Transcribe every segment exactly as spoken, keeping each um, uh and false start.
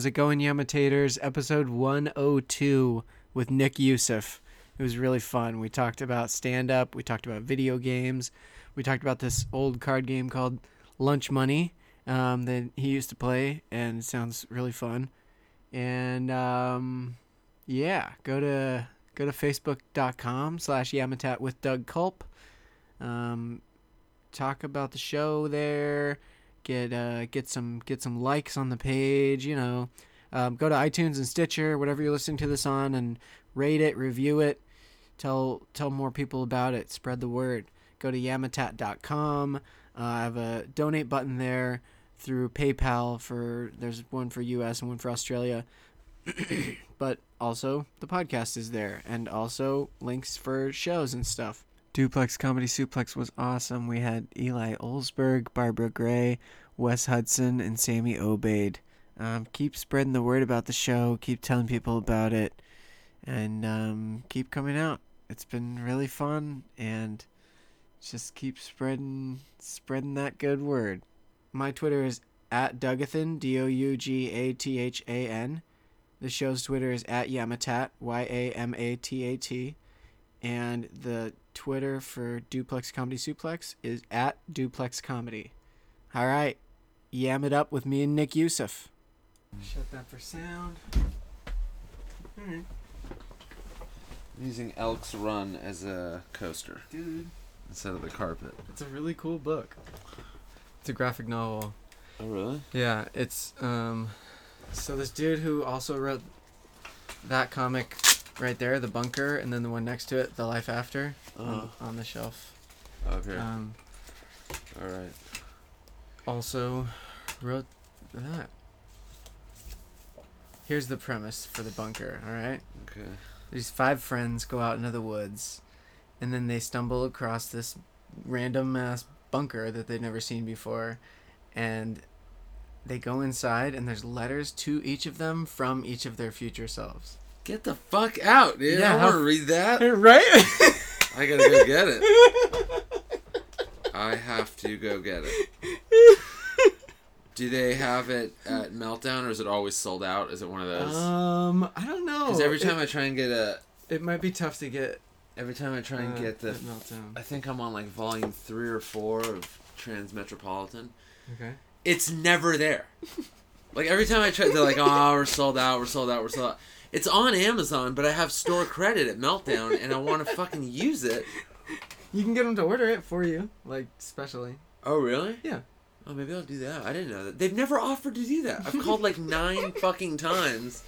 How's it going, Yamitaters? Episode one oh two with Nick Youssef. It was really fun. We talked about stand-up. We talked about video games. We talked about this old card game called Lunch Money um, that he used to play, and it sounds really fun. And, um, yeah, go to go to facebook.com slash Yamitat with Doug Culp. Um, talk about the show there. Get uh get some get some likes on the page, you know. Um, go to iTunes and Stitcher, whatever you're listening to this on, and rate it, review it, tell tell more people about it, spread the word. Go to yamitat dot com. Uh, I have a donate button there through PayPal for there's one for U S and one for Australia. But also the podcast is there, and also links for shows and stuff. Duplex Comedy Suplex was awesome. We had Eli Olsberg, Barbara Gray, Wes Hudson, and Sammy Obade. Um, keep spreading the word about the show. Keep telling people about it. And um, keep coming out. It's been really fun. And just keep spreading spreading that good word. My Twitter is at Dougathan, D O U G A T H A N. The show's Twitter is at Yamitat, Y A M A T A T. And the Twitter for Duplex Comedy Suplex is at Duplex Comedy. All right. Yam it up with me and Nick Youssef. Shut that for sound. All right. I'm using Elk's Run as a coaster. Dude. Instead of the carpet. It's a really cool book. It's a graphic novel. Oh, really? Yeah. It's, um... So this dude who also wrote that comic... right there, The Bunker, and then the one next to it, The Life After, oh. on, on the shelf. Okay. Um, All right. Also wrote that. Here's the premise for The Bunker, all right? Okay. These five friends go out into the woods, and then they stumble across this random-ass bunker that they've never seen before, and they go inside, and there's letters to each of them from each of their future selves. Get the fuck out, dude. Yeah, I want to read that. Right? I gotta go get it. I have to go get it. Do they have it at Meltdown, or is it always sold out? Is it one of those? Um, I don't know. Because every time it, I try and get a... It might be tough to get... Every time I try and uh, get the... Meltdown. I think I'm on, like, volume three or four of Transmetropolitan. Okay. It's never there. Like, every time I try, they're like, oh, we're sold out, we're sold out, we're sold out. It's on Amazon, but I have store credit at Meltdown, and I want to fucking use it. You can get them to order it for you, like, specially. Oh, really? Yeah. Oh, maybe I'll do that. I didn't know that. They've never offered to do that. I've called, like, nine fucking times,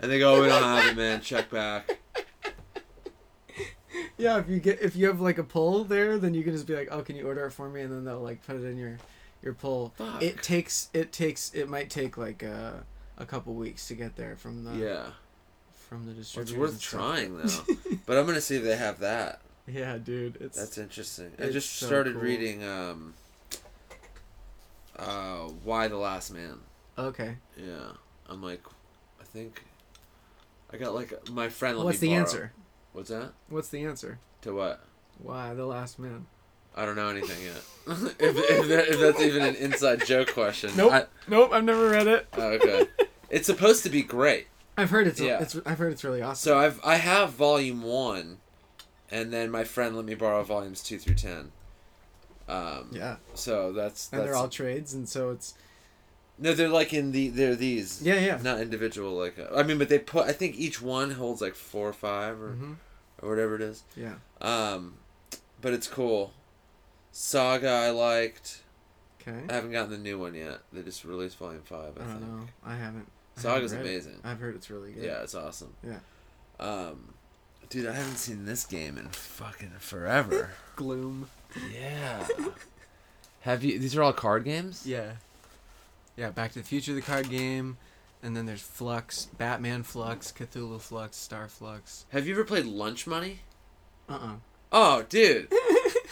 and they go, oh, we don't have it, man. Check back. Yeah, if you get if you have, like, a pull there, then you can just be like, oh, can you order it for me? And then they'll, like, put it in your, your pull. Fuck. It takes, it takes, it might take, like, uh, a couple weeks to get there from the... Yeah. From the distributors. Well, it's worth trying, though. But I'm going to see if they have that. Yeah, dude. It's, That's interesting. It's I just so started cool. reading um, uh, Y the Last Man. Okay. Yeah. I'm like, I think I got like a, my friend let What's me the borrow. answer? What's that? What's the answer? To what? Why the Last Man. I don't know anything yet. if, if, that, if that's even an inside joke question. Nope. I, nope. I've never read it. Okay. It's supposed to be great. I've heard it's, yeah. it's I've heard it's really awesome. So I've I have volume one, and then my friend let me borrow volumes two through ten. Um, yeah. So that's and that's, they're all trades, and so it's. No, they're like in the they're these. Yeah, yeah. Not individual, like uh, I mean, but they put I think each one holds like four or five or, mm-hmm. or whatever it is. Yeah. Um, but it's cool. Saga I liked. Okay. I haven't gotten the new one yet. They just released volume five. I, I don't think. know. I haven't. Saga's amazing. I've heard it's really good. Yeah, it's awesome. Yeah. Um, dude, I haven't seen this game in fucking forever. Gloom. Yeah. Have you... These are all card games? Yeah. Yeah, Back to the Future, the card game, and then there's Flux, Batman Flux, Cthulhu Flux, Star Flux. Have you ever played Lunch Money? Uh-uh. Oh, dude.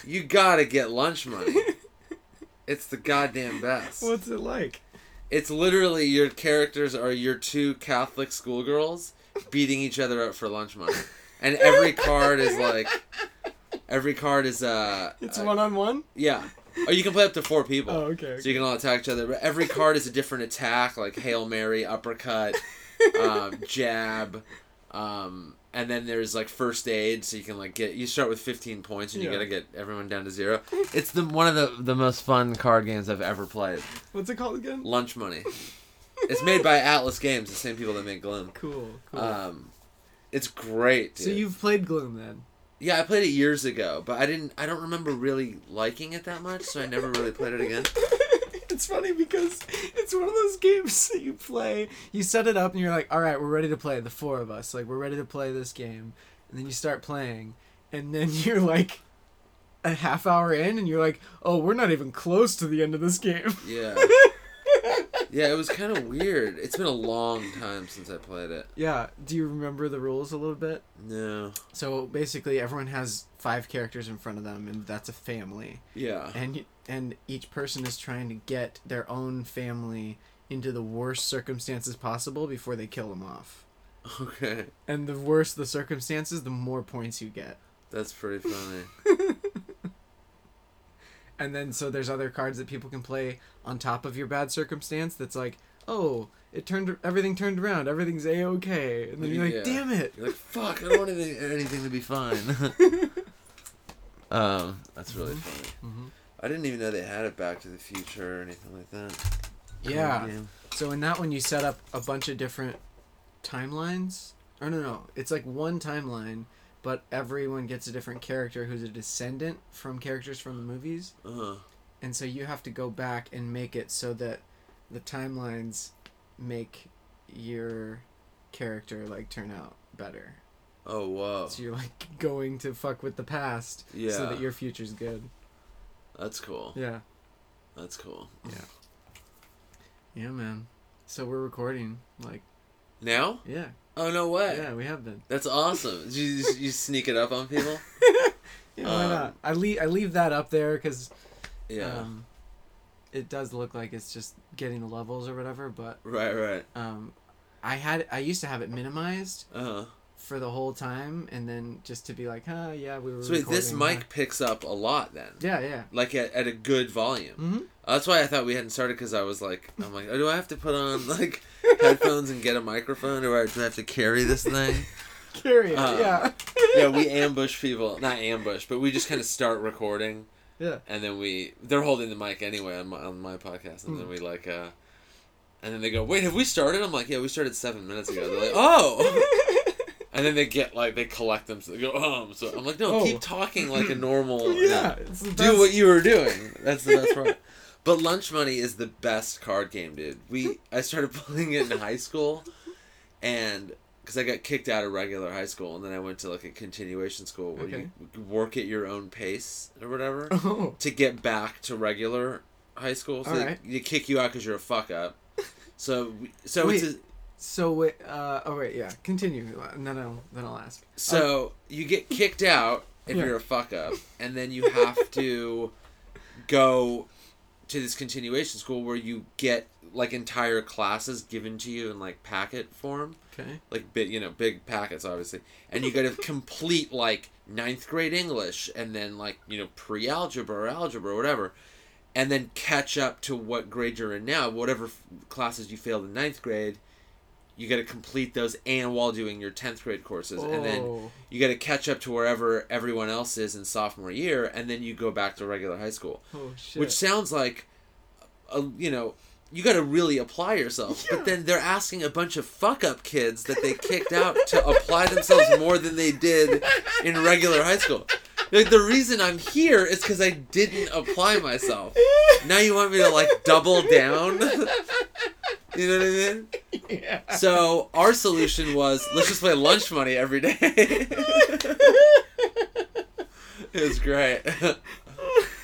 You gotta get Lunch Money. It's the goddamn best. What's it like? It's literally your characters are your two Catholic schoolgirls beating each other up for lunch money, and every card is like, every card is uh. It's one on one. Yeah, Oh, you can play up to four people. Oh, okay. So you can all attack each other. Every card is a different attack, like Hail Mary, uppercut, um, jab, um, and then there's like first aid. So you can like get. You start with fifteen points, and you yeah. gotta get everyone down to zero. It's the one of the the most fun card games I've ever played. What's it called again? Lunch Money. It's made by Atlas Games, the same people that make Gloom. Cool. Cool. Um, it's great. Dude. So you've played Gloom then. Yeah, I played it years ago, but I didn't. I don't remember really liking it that much, so I never really played it again. It's funny because it's one of those games that you play. You set it up and you're like, "All right, we're ready to play." The four of us, like, we're ready to play this game, and then you start playing, and then you're like, a half hour in, and you're like, "Oh, we're not even close to the end of this game." Yeah. Yeah, it was kind of weird. It's been a long time since I played it. Yeah. Do you remember the rules a little bit? No. So basically everyone has five characters in front of them, and that's a family. Yeah. And and each person is trying to get their own family into the worst circumstances possible before they kill them off. Okay. And the worse the circumstances, the more points you get. That's pretty funny. And then, so there's other cards that people can play on top of your bad circumstance. That's like, oh, it turned everything turned around. Everything's A-okay. And then you're like, yeah. damn it. You're like, fuck, I don't want anything, anything to be fine. um, That's really mm-hmm. funny. Mm-hmm. I didn't even know they had a Back to the Future or anything like that. Yeah. Oh, so in that one, you set up a bunch of different timelines. Or no, no, it's like one timeline. But everyone gets a different character who's a descendant from characters from the movies. Uh-huh. And so you have to go back and make it so that the timelines make your character, like, turn out better. Oh, wow. So you're, like, going to fuck with the past yeah. so that your future's good. That's cool. Yeah. That's cool. Yeah. Yeah, man. So we're recording, like... Now? Yeah. Oh, no way. Yeah, we have been. That's awesome. Did you, you sneak it up on people? Yeah, um, why not? I leave, I leave that up there because yeah. um, it does look like it's just getting the levels or whatever. But Right, right. Um, I had I used to have it minimized uh-huh. for the whole time, and then just to be like, huh, yeah, we were So wait, this mic that. picks up a lot then. Yeah, yeah. Like at, at a good volume. Mm-hmm. Uh, that's why I thought we hadn't started, because I was like, I'm like, oh, do I have to put on, like... headphones and get a microphone, or do I have to carry this thing? Carry it, um, yeah. Yeah, we ambush people. Not ambush, but we just kind of start recording. Yeah. And then we... They're holding the mic anyway on my, on my podcast, and mm. then we like... uh And then they go, wait, have we started? I'm like, yeah, we started seven minutes ago. They're like, oh! And then they get like... They collect them, so they go, um. So I'm like, no, oh. keep talking like a normal... yeah. It's the best. Do what you were doing. That's the best part. But Lunch Money is the best card game, dude. We I started playing it in high school, and because I got kicked out of regular high school, and then I went to like a continuation school where okay. you work at your own pace or whatever oh. to get back to regular high school. So they, right. they kick you out because you're a fuck up. So so wait, it's a, so wait. Uh, oh wait, yeah. Continue. No, no. Then I'll ask. So um, you get kicked out if yeah. you're a fuck up, and then you have to go to this continuation school where you get like entire classes given to you in like packet form. Okay. Like big, you know, big packets, obviously. And you got to complete like ninth grade English and then like, you know, pre-algebra or algebra or whatever. And then catch up to what grade you're in now. Whatever f- classes you failed in ninth grade, you got to complete those and while doing your tenth grade courses. Oh. And then you got to catch up to wherever everyone else is in sophomore year. And then you go back to regular high school. Oh, shit. Which sounds like, a, you know, you got to really apply yourself. Yeah. But then they're asking a bunch of fuck up kids that they kicked out to apply themselves more than they did in regular high school. Like, the reason I'm here is because I didn't apply myself. Now you want me to like double down? You know what I mean? Yeah. So our solution was, let's just play Lunch Money every day. It was great.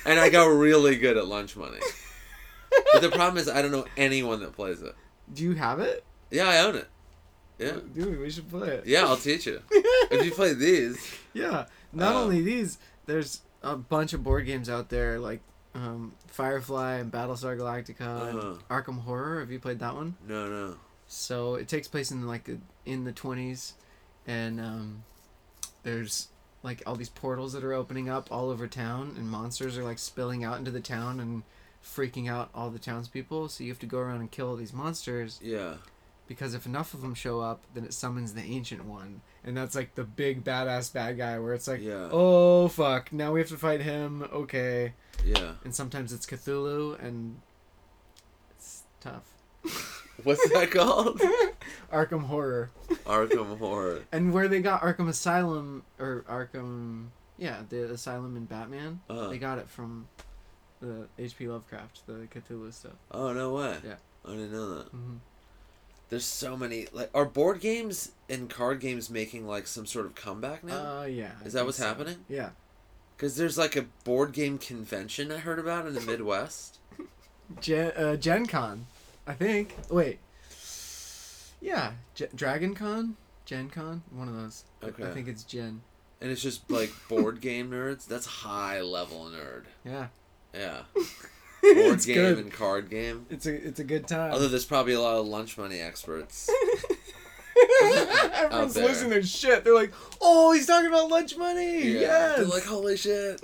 And I got really good at Lunch Money. But the problem is I don't know anyone that plays it. Do you have it? Yeah, I own it. Yeah. Dude, we should play it. Yeah, I'll teach you. If you play these. Yeah. Not um, only these, there's a bunch of board games out there, like Um, Firefly and Battlestar Galactica and uh-huh. Arkham Horror. Have you played that one? No, no. So it takes place in like the, in the twenties, and um, there's like all these portals that are opening up all over town, and monsters are like spilling out into the town and freaking out all the townspeople. So you have to go around and kill all these monsters. Yeah. Because if enough of them show up, then it summons the Ancient One. And that's, like, the big badass bad guy where it's like, yeah. oh, fuck, now we have to fight him, okay. Yeah. And sometimes it's Cthulhu, and it's tough. What's that called? Arkham Horror. Arkham Horror. And where they got Arkham Asylum, or Arkham, yeah, the Asylum in Batman, uh-huh. they got it from the H P Lovecraft, the Cthulhu stuff. Oh, no way. Yeah. I didn't know that. Mm-hmm. There's so many, like, are board games and card games making, like, some sort of comeback now? Uh, yeah. Is that what's so. happening? Yeah. Because there's, like, a board game convention I heard about in the Midwest. Gen, uh, Gen Con, I think. Wait. Yeah. G- Dragon Con? Gen Con? One of those. Okay. I think it's Gen. And it's just, like, board game nerds? That's high-level nerd. Yeah. Yeah. Board it's game good. and card game. It's a it's a good time. Although there's probably a lot of lunch money experts. Everyone's there. Losing their shit. They're like, oh, he's talking about lunch money. Yeah. Yes. They're like, holy shit.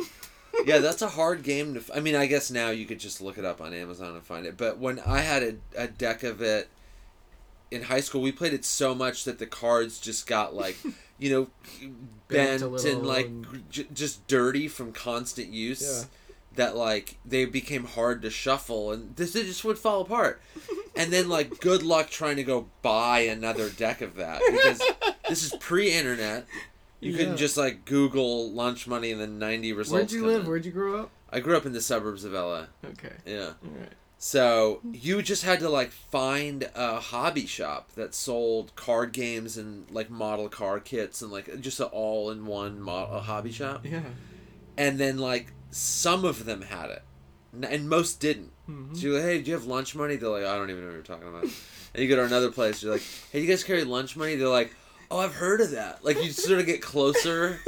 Yeah, that's a hard game to. F- I mean, I guess now you could just look it up on Amazon and find it. But when I had a, a deck of it in high school, we played it so much that the cards just got like. You know, bent, bent and like and... J- just dirty from constant use. Yeah. That, like, they became hard to shuffle, and this it just would fall apart. And then, like, good luck trying to go buy another deck of that, because this is pre-internet. You yeah. couldn't just, like, Google lunch money and then ninety results. Where'd you live? In. Where'd you grow up? I grew up in the suburbs of L A. Okay. Yeah. All right. So, you just had to, like, find a hobby shop that sold card games and, like, model car kits and, like, just an all-in-one model, a hobby shop. Yeah. And then, like... Some of them had it, and most didn't. Mm-hmm. So you're like, hey, do you have lunch money? They're like, I don't even know what you're talking about. And you go to another place, you're like, hey, do you guys carry lunch money? They're like, oh, I've heard of that. Like, you sort of get closer.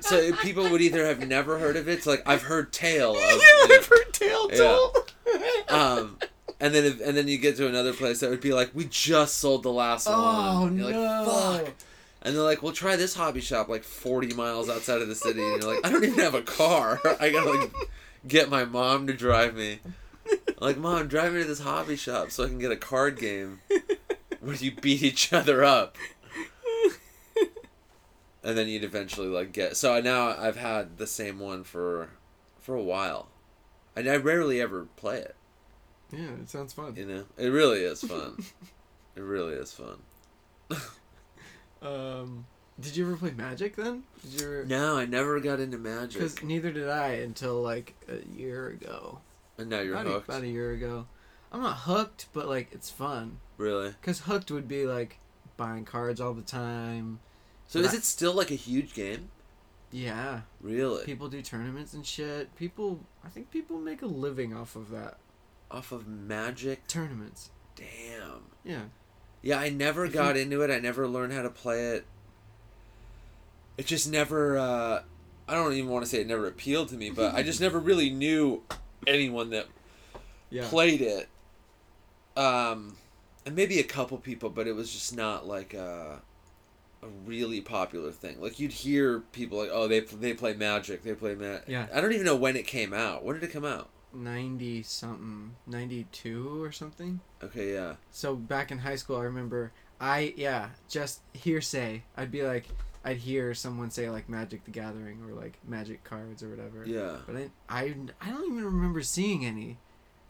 So people would either have never heard of it, so like, I've heard tale. Of, yeah, you know, I've heard tale told. Yeah. Um, and then if, and then you get to another place that would be like, we just sold the last oh, one. And you're no. like, fuck. And they're like, well, try this hobby shop, like, forty miles outside of the city. And you're like, I don't even have a car. I gotta, like, get my mom to drive me. I'm like, Mom, drive me to this hobby shop so I can get a card game where you beat each other up. And then you'd eventually, like, get... So now I've had the same one for for a while. And I rarely ever play it. Yeah, it sounds fun. You know? It really is fun. It really is fun. Um, did you ever play Magic then? Did you ever... No, I never got into Magic. Because neither did I until like a year ago. And now you're about hooked. A, about a year ago. I'm not hooked, but like it's fun. Really? Because hooked would be like buying cards all the time. So but is I... it still like a huge game? Yeah. Really? People do tournaments and shit. People, I think people make a living off of that. Off of Magic? Tournaments. Damn. Yeah. Yeah, I never got into it. I never learned how to play it. It just never, uh, I don't even want to say it never appealed to me, but I just never really knew anyone that yeah. played it. Um, and maybe a couple people, but it was just not like a, a really popular thing. Like you'd hear people like, oh, they they play Magic, they play Magic. Yeah. I don't even know when it came out. When did it come out? ninety something ninety-two or something. Okay, yeah. So back in high school, I remember I yeah just hearsay I'd be like I'd hear someone say like Magic the Gathering or like Magic cards or whatever. Yeah. But I I, I don't even remember seeing any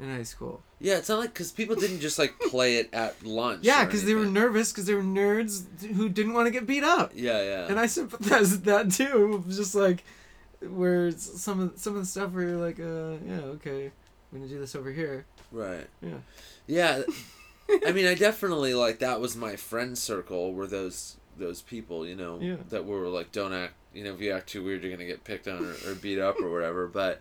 in high school. Yeah, it's not like because people didn't just like play it at lunch. Yeah, because they were nervous because they were nerds who didn't want to get beat up. Yeah, yeah. And I sympathized with that too. It was just like. Where some of some of the stuff where you're like, uh, yeah, okay, I'm gonna do this over here. Right. Yeah. Yeah. I mean, I definitely like that was my friend circle were those those people, you know, yeah. that were like, don't act, you know, if you act too weird, you're gonna get picked on or, or beat up or whatever. But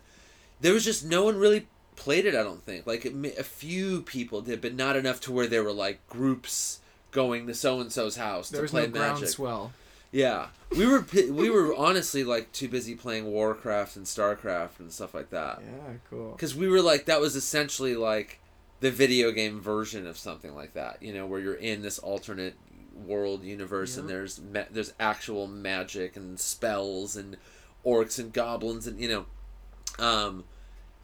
there was just no one really played it. I don't think like it, a few people did, but not enough to where there were like groups going to so and so's house there to play no Magic. There was no groundswell. Yeah, we were we were honestly like too busy playing Warcraft and Starcraft and stuff like that. Yeah, cool. Because we were like that was essentially like the video game version of something like that, you know, where you're in this alternate world universe, yeah. and there's ma- there's actual magic and spells and orcs and goblins and, you know, um,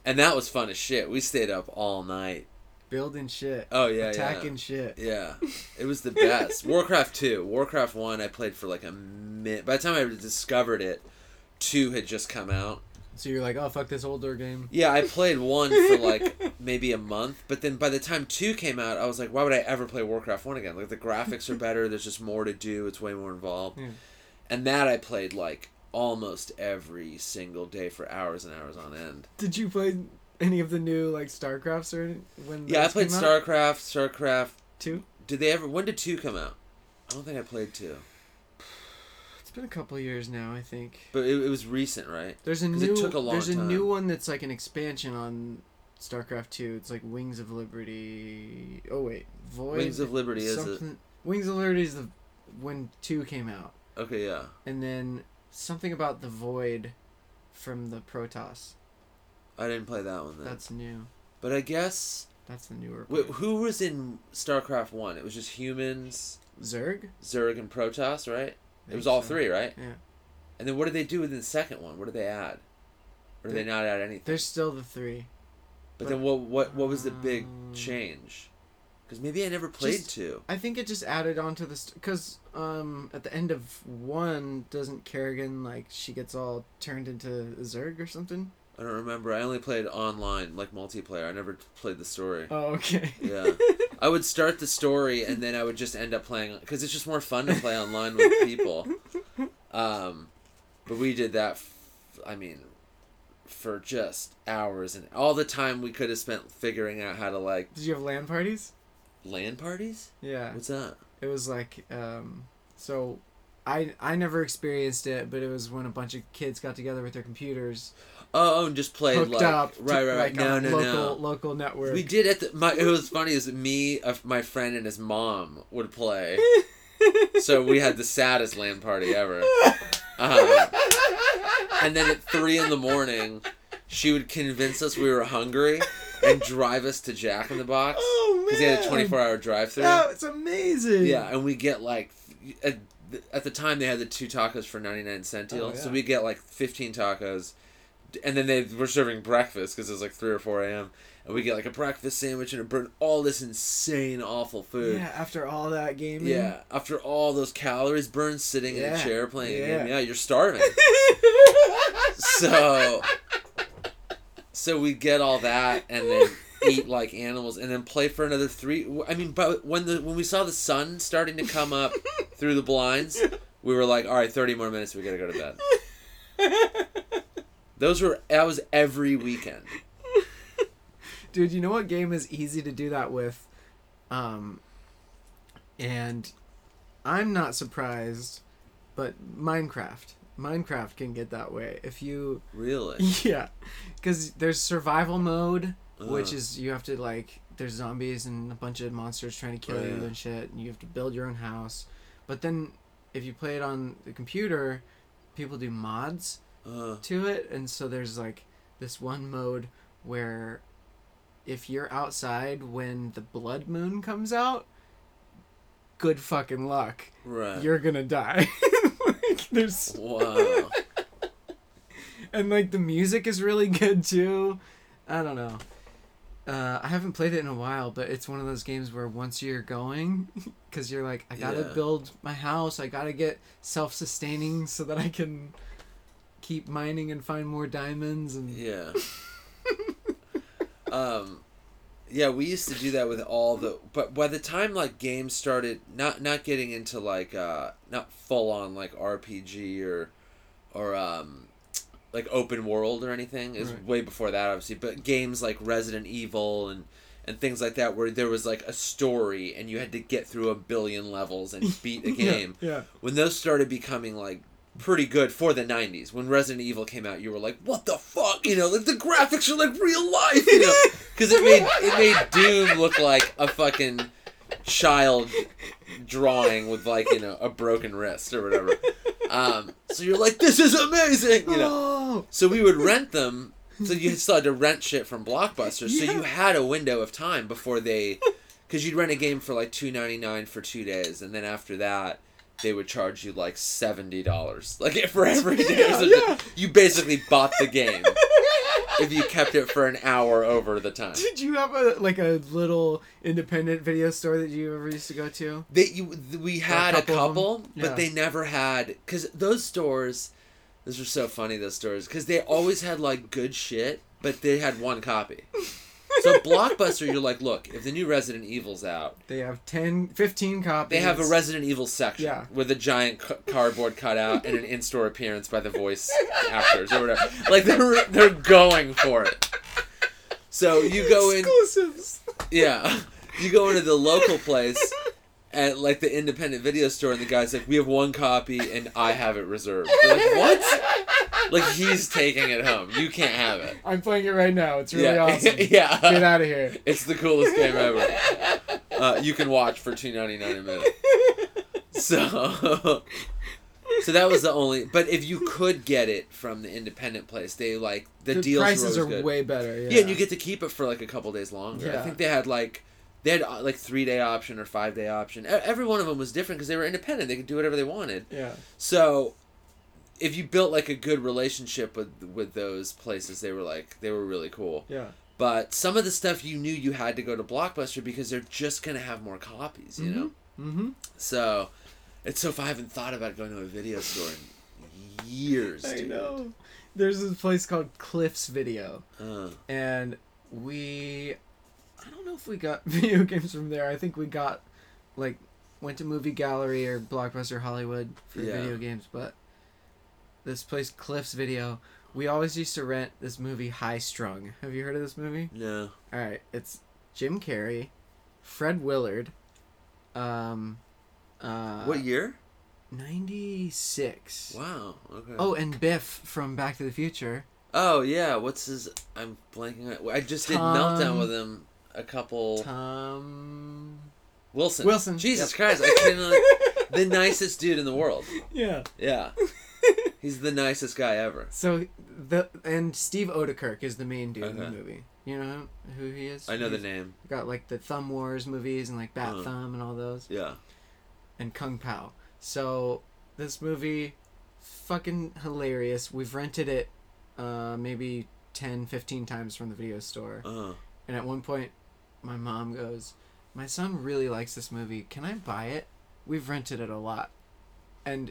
and that was fun as shit. We stayed up all night. Building shit. Oh, yeah, Attacking yeah. shit. Yeah. It was the best. Warcraft two. Warcraft one, I played for like a minute. By the time I discovered it, two had just come out. So you're like, oh, fuck this older game. Yeah, I played one for like maybe a month. But then by the time two came out, I was like, why would I ever play Warcraft one again? Like, the graphics are better. There's just more to do. It's way more involved. Yeah. And that I played like almost every single day for hours and hours on end. Did you play any of the new, like, Starcrafts or when? Yeah, I played Starcraft, Starcraft two. Did they ever? When did two come out? I don't think I played two. It's been a couple of years now, I think. But it, it was recent, right? There's a new. It took a long there's a time. New one that's like an expansion on Starcraft two. It's like Wings of Liberty. Oh wait, Void. Wings of Liberty is it? Wings of Liberty is the when two came out. Okay, yeah. And then something about the Void from the Protoss. I didn't play that one then. That's new. But I guess... That's the newer one. Who was in StarCraft one? It was just humans... Zerg? Zerg and Protoss, right? It was all so. three, right? Yeah. And then what did they do within the second one? What did they add? Or did they, they not add anything? They're still the three. But, but then what What? What was the big um, change? Because maybe I never played just, two. I think it just added on to the... Because st- um, at the end of one, doesn't Kerrigan, like, she gets all turned into a Zerg or something? I don't remember. I only played online, like multiplayer. I never played the story. Oh, okay. Yeah. I would start the story and then I would just end up playing, because it's just more fun to play online with people. Um, but we did that, f- I mean, for just hours and all the time we could have spent figuring out how to, like... Did you have LAN parties? LAN parties? Yeah. What's that? It was like, um, so... I I never experienced it, but it was when a bunch of kids got together with their computers. Oh, and just played like up right, to, right, right. Like no, no, local, no. Local network. We did at the. My, it was funny. Is me, my friend, and his mom would play. So we had the saddest LAN party ever. Um, and then at three in the morning, she would convince us we were hungry and drive us to Jack in the Box. Oh man! Because they had a twenty-four hour drive through. Oh, it's amazing. Yeah, and we get like. A, At the time, they had the two tacos for ninety-nine cent deal. Oh, yeah. So we get like fifteen tacos. And then they were serving breakfast because it was like three or four a.m. And we get like a breakfast sandwich and a burn. All this insane, awful food. Yeah, after all that gaming. Yeah, after all those calories burned sitting yeah. in a chair playing yeah. a game. Yeah, you're starving. so, so we get all that and then eat like animals and then play for another three. I mean, but when the when we saw the sun starting to come up through the blinds, we were like, all right, thirty more minutes, we gotta go to bed. Those were, that was every weekend. Dude, you know what game is easy to do that with? Um, and I'm not surprised, but Minecraft. Minecraft can get that way. If you... Really? Yeah. Because there's survival mode... Which is, you have to, like, there's zombies and a bunch of monsters trying to kill right. you and shit, and you have to build your own house. But then, if you play it on the computer, people do mods uh. to it, and so there's, like, this one mode where if you're outside when the blood moon comes out, good fucking luck. Right. You're gonna die. like, there's... Wow. and, like, the music is really good, too. I don't know. Uh, I haven't played it in a while, but it's one of those games where once you're going, because you're like, I gotta yeah. build my house, I gotta get self-sustaining so that I can keep mining and find more diamonds. And yeah. um, yeah, we used to do that with all the... But by the time, like, games started, not not getting into, like, uh, not full-on, like, R P G or, or um... like open world or anything is right. way before that, obviously, but games like Resident Evil and, and things like that where there was like a story and you had to get through a billion levels and beat a game. yeah, yeah. When those started becoming like pretty good for the nineties, when Resident Evil came out, you were like, what the fuck? You know, like the graphics are like real life, you know, because it made, it made Doom look like a fucking child drawing with like, you know, a broken wrist or whatever. Um, so you're like, this is amazing, you know. Oh. So we would rent them. So you still had to rent shit from Blockbuster. Yeah. So you had a window of time before they, because you'd rent a game for like two ninety-nine for two days, and then after that, they would charge you like seventy dollars, like for every day. Yeah, so yeah. You basically bought the game if you kept it for an hour over the time. Did you have a like a little independent video store that you ever used to go to? They, you, we had a couple, a couple yeah. but they never had, because those stores, those were so funny, those stores, because they always had like good shit, but they had one copy. So Blockbuster, you're like, look, if the new Resident Evil's out... They have ten, fifteen copies. They have a Resident Evil section yeah. with a giant c- cardboard cutout and an in-store appearance by the voice actors or whatever. Like, they're, they're going for it. So you go in... Exclusives. Yeah. You go into the local place at, like, the independent video store, and the guy's like, we have one copy, and I have it reserved. You're like, what? Like, he's taking it home. You can't have it. I'm playing it right now. It's really yeah. awesome. yeah. Get out of here. It's the coolest game ever. Uh, you can watch for two ninety-nine a minute. So, so that was the only... But if you could get it from the independent place, they, like... The, the deals prices were are good. Way better, yeah. Yeah, and you get to keep it for, like, a couple days longer. Yeah. I think they had, like... They had, like, three-day option or five-day option. Every one of them was different because they were independent. They could do whatever they wanted. Yeah. So... If you built like a good relationship with with those places, they were like they were really cool. Yeah. But some of the stuff you knew you had to go to Blockbuster because they're just gonna have more copies, you mm-hmm. know. Mm-hmm. So, it's so if I haven't thought about going to a video store in years. I dude. know. There's this place called Cliff's Video, uh. and we, I don't know if we got video games from there. I think we got, like, went to Movie Gallery or Blockbuster Hollywood for yeah. video games, but. This place, Cliff's Video. We always used to rent this movie, High Strung. Have you heard of this movie? No. All right. It's Jim Carrey, Fred Willard. Um, uh, what year? ninety-six. Wow. Okay. Oh, and Biff from Back to the Future. Oh, yeah. What's his... I'm blanking on... I just Tom, did Meltdown with him a couple... Tom... Wilson. Wilson. Jesus yep. Christ. I cannot... The nicest dude in the world. Yeah. Yeah. He's the nicest guy ever. So the and Steve Odekirk is the main dude okay. in the movie. You know who he is? I know He's the name. Got like the Thumb Wars movies and like Bat uh-huh. Thumb and all those. Yeah. And Kung Pao. So this movie, fucking hilarious. We've rented it uh, maybe ten, fifteen times from the video store. Uh-huh. And at one point, my mom goes, "My son really likes this movie. Can I buy it? We've rented it a lot." And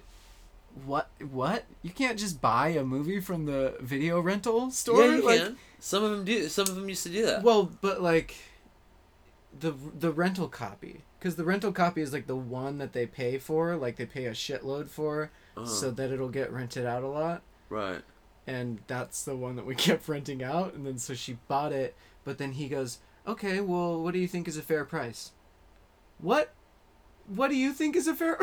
What? What? You can't just buy a movie from the video rental store? Yeah, you like, can. Some of them do. Some of them used to do that. Well, but like, the the rental copy, because the rental copy is like the one that they pay for, like they pay a shitload for, uh-huh. so that it'll get rented out a lot. Right. And that's the one that we kept renting out, and then so she bought it, but then he goes, "Okay, well, what do you think is a fair price?" What? What do you think is a fair?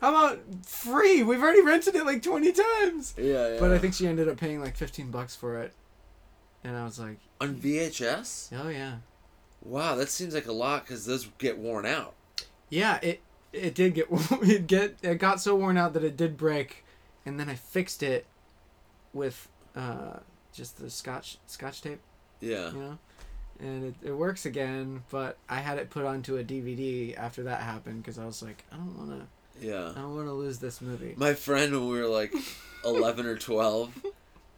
How about free? We've already rented it like twenty times. Yeah, yeah. But I think she ended up paying like fifteen bucks for it, and I was like, on V H S. Oh yeah. Wow, that seems like a lot because those get worn out. Yeah, it it did get it get it got so worn out that it did break, and then I fixed it with uh, just the scotch scotch tape. Yeah. You know, and it it works again, but I had it put onto a D V D after that happened because I was like, I don't want to. Yeah. I don't want to lose this movie. My friend, when we were like eleven or twelve,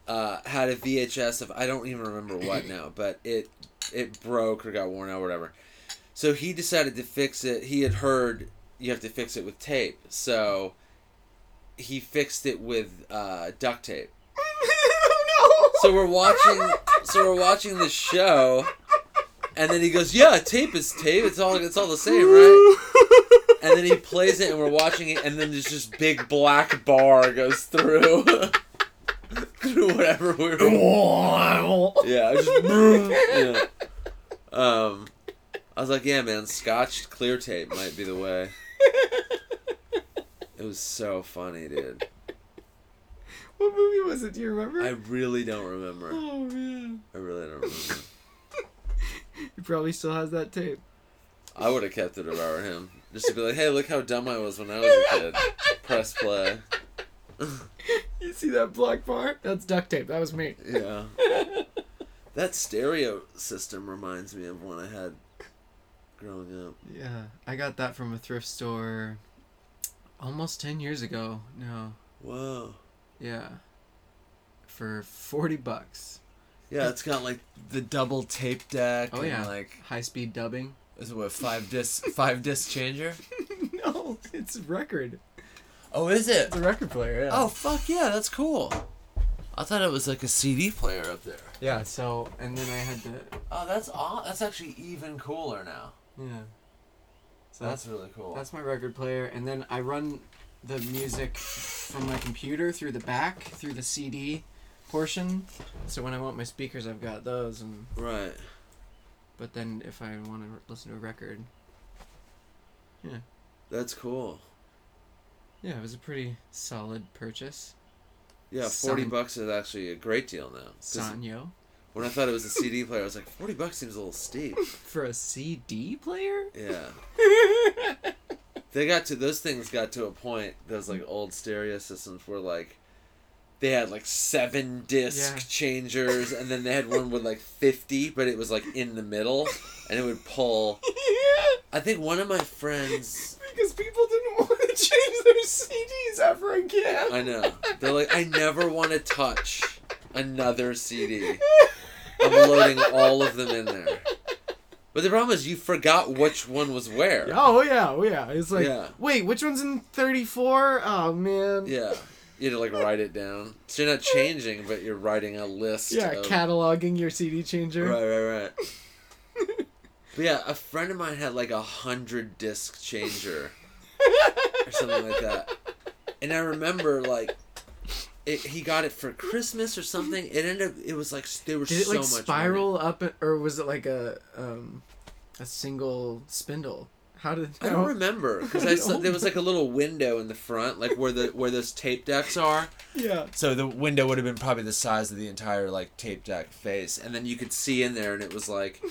uh, had a V H S of, I don't even remember what now, but it it broke or got worn out or whatever. So he decided to fix it. He had heard you have to fix it with tape. So he fixed it with uh, duct tape. Oh, no! So we're watching so we're watching this show, and then he goes, "Yeah, tape is tape. It's all it's all the same, right?" And then he plays it, and we're watching it, and then there's just big black bar goes through, through whatever we were. Yeah, just, yeah. Um, I was like, yeah, man, scotch clear tape might be the way. It was so funny, dude. What movie was it? Do you remember? I really don't remember. Oh man. I really don't remember. He probably still has that tape. I would have kept it if I were him. Just to be like, hey, look how dumb I was when I was a kid. Press play. You see that black bar? That's duct tape. That was me. Yeah. That stereo system reminds me of one I had growing up. Yeah, I got that from a thrift store almost ten years ago now. Whoa. Yeah. For forty bucks. Yeah, it's got like the double tape deck. Oh, and yeah. Like high-speed dubbing. Is it what, five disc, five disc changer? No, it's record. Oh, is it? It's a record player, yeah. Oh, fuck yeah, that's cool. I thought it was like a C D player up there. Yeah, so, and then I had to... Oh, that's aw- that's actually even cooler now. Yeah. So that's, that's really cool. That's my record player, and then I run the music from my computer through the back, through the C D portion. So when I want my speakers, I've got those. And right. But then if I want to listen to a record... Yeah. That's cool. Yeah, it was a pretty solid purchase. Yeah, forty San... bucks is actually a great deal now. Sanyo. When I thought it was a C D player, I was like, forty bucks seems a little steep for a C D player. Yeah. They got to those things got to a point. Those like old stereo systems were like, they had like seven disc yeah. changers, and then they had one with like fifty, but it was like in the middle, and it would pull. Yeah. I think one of my friends. Because people didn't want to change their C Ds ever again. I know. They're like, I never want to touch another C D. I'm loading all of them in there. But the problem is you forgot which one was where. Oh, yeah. Oh, yeah. It's like, yeah. Wait, which one's in thirty-four? Oh, man. Yeah. You had to, like, write it down. So you're not changing, but you're writing a list. Yeah, of... cataloging your C D changer. Right, right, right. But yeah, a friend of mine had like a hundred disc changer or something like that. And I remember like it, he got it for Christmas or something. It ended up, it was like, they were so much money. Did it like spiral up, or was it like a um, a single spindle? How did I don't remember, because I saw, there was like a little window in the front, like where the where those tape decks are. Yeah. So the window would have been probably the size of the entire like tape deck face, and then you could see in there, and it was like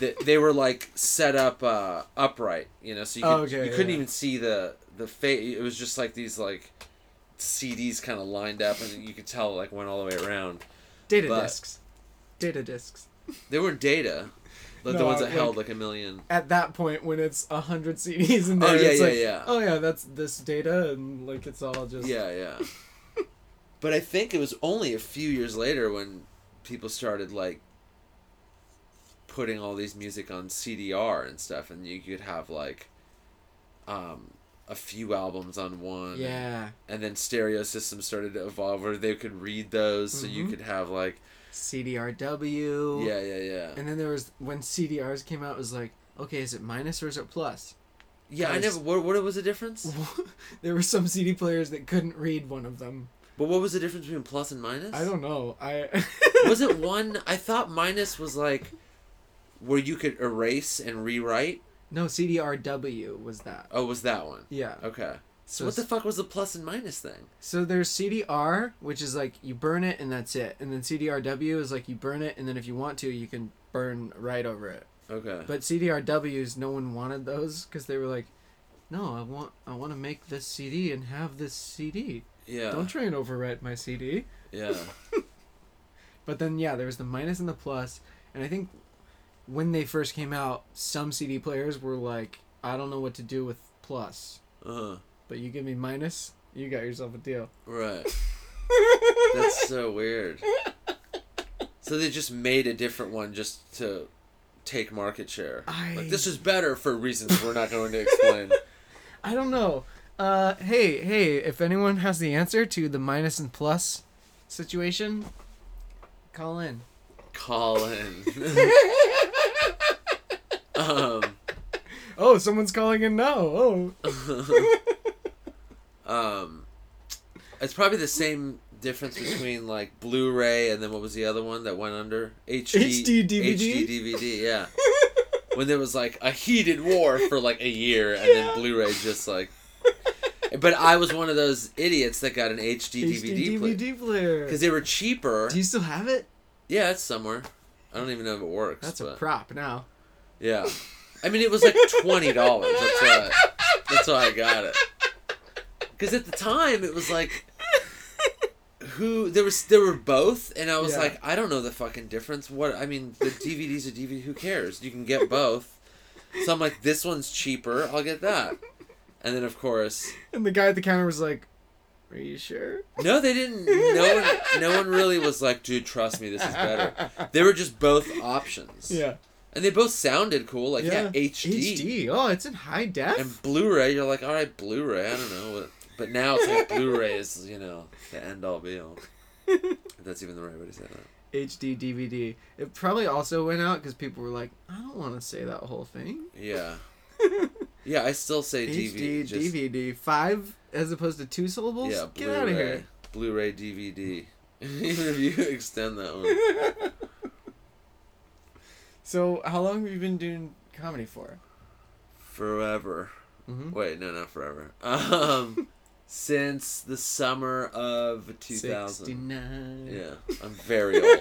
they, they were like set up uh, upright, you know, so you, could, oh, okay, you yeah, couldn't yeah. even see the the face. It was just like these like C Ds kind of lined up, and you could tell like went all the way around. Data but discs. Data discs. They were data. Like no, the ones that like, held like a million. At that point, when it's a hundred C Ds in there, oh, yeah, it's yeah, like, yeah. oh yeah, that's this data, and like it's all just yeah, yeah. But I think it was only a few years later when people started like putting all these music on C D R and stuff, and you could have like um, a few albums on one. Yeah. And then stereo systems started to evolve, where they could read those, mm-hmm. so you could have like. C D R W. Yeah, yeah, yeah. And then there was, when C D Rs came out, it was like, okay, is it minus or is it plus? Yeah, I never, what, what was the difference? There were some C D players that couldn't read one of them. But what was the difference between plus and minus? I don't know. I Was it one, I thought minus was like, where you could erase and rewrite? No, C D R W was that. Oh, was that one? Yeah. Okay. So what the fuck was the plus and minus thing? So there's C D R, which is like you burn it and that's it. And then C D R W is like you burn it and then if you want to, you can burn right over it. Okay. But C D R Ws, no one wanted those because they were like, no, I want I want to make this C D and have this C D. Yeah. Don't try and overwrite my C D. Yeah. But then, yeah, there was the minus and the plus. And I think when they first came out, some C D players were like, I don't know what to do with plus. Uh-huh. But you give me minus, you got yourself a deal. Right. That's so weird. So they just made a different one just to take market share. I... Like, this is better for reasons we're not going to explain. I don't know. Uh, hey, hey, if anyone has the answer to the minus and plus situation, call in. Call in. um. Oh, someone's calling in now. Oh. Um, it's probably the same difference between like Blu-ray and then what was the other one that went under H D, H D D V D. H D D V D, yeah. When there was like a heated war for like a year, and yeah. then Blu-ray just like. But I was one of those idiots that got an H D D V D player because they were cheaper. Do you still have it? Yeah, it's somewhere. I don't even know if it works. That's but... a prop now. Yeah, I mean it was like twenty dollars. That's why. That's why I got it. Because at the time it was like, who there was there were both, and I was yeah. like, I don't know the fucking difference. What I mean, the D V D's a D V D. Who cares? You can get both. So I'm like, this one's cheaper, I'll get that. And then, of course... And the guy at the counter was like, are you sure? No, they didn't. No one, no one really was like, dude, trust me, this is better. They were just both options. Yeah. And they both sounded cool. Like, yeah, yeah H D. H D. Oh, it's in high def. And Blu-ray, you're like, all right, Blu-ray, I don't know. But now it's like Blu-ray is, you know, the end-all be-all. If that's even the right way to say that. H D D V D. It probably also went out because people were like, I don't want to say that whole thing. Yeah. Yeah, I still say D V D. H D just... D V D. Five as opposed to two syllables? Yeah, Blu-ray. Get out of here. Blu-ray D V D. Even if you extend that one. So, how long have you been doing comedy for? Forever. Mm-hmm. Wait, no, not forever. Um... Since the summer of two thousand. sixty-nine. Yeah, I'm very old.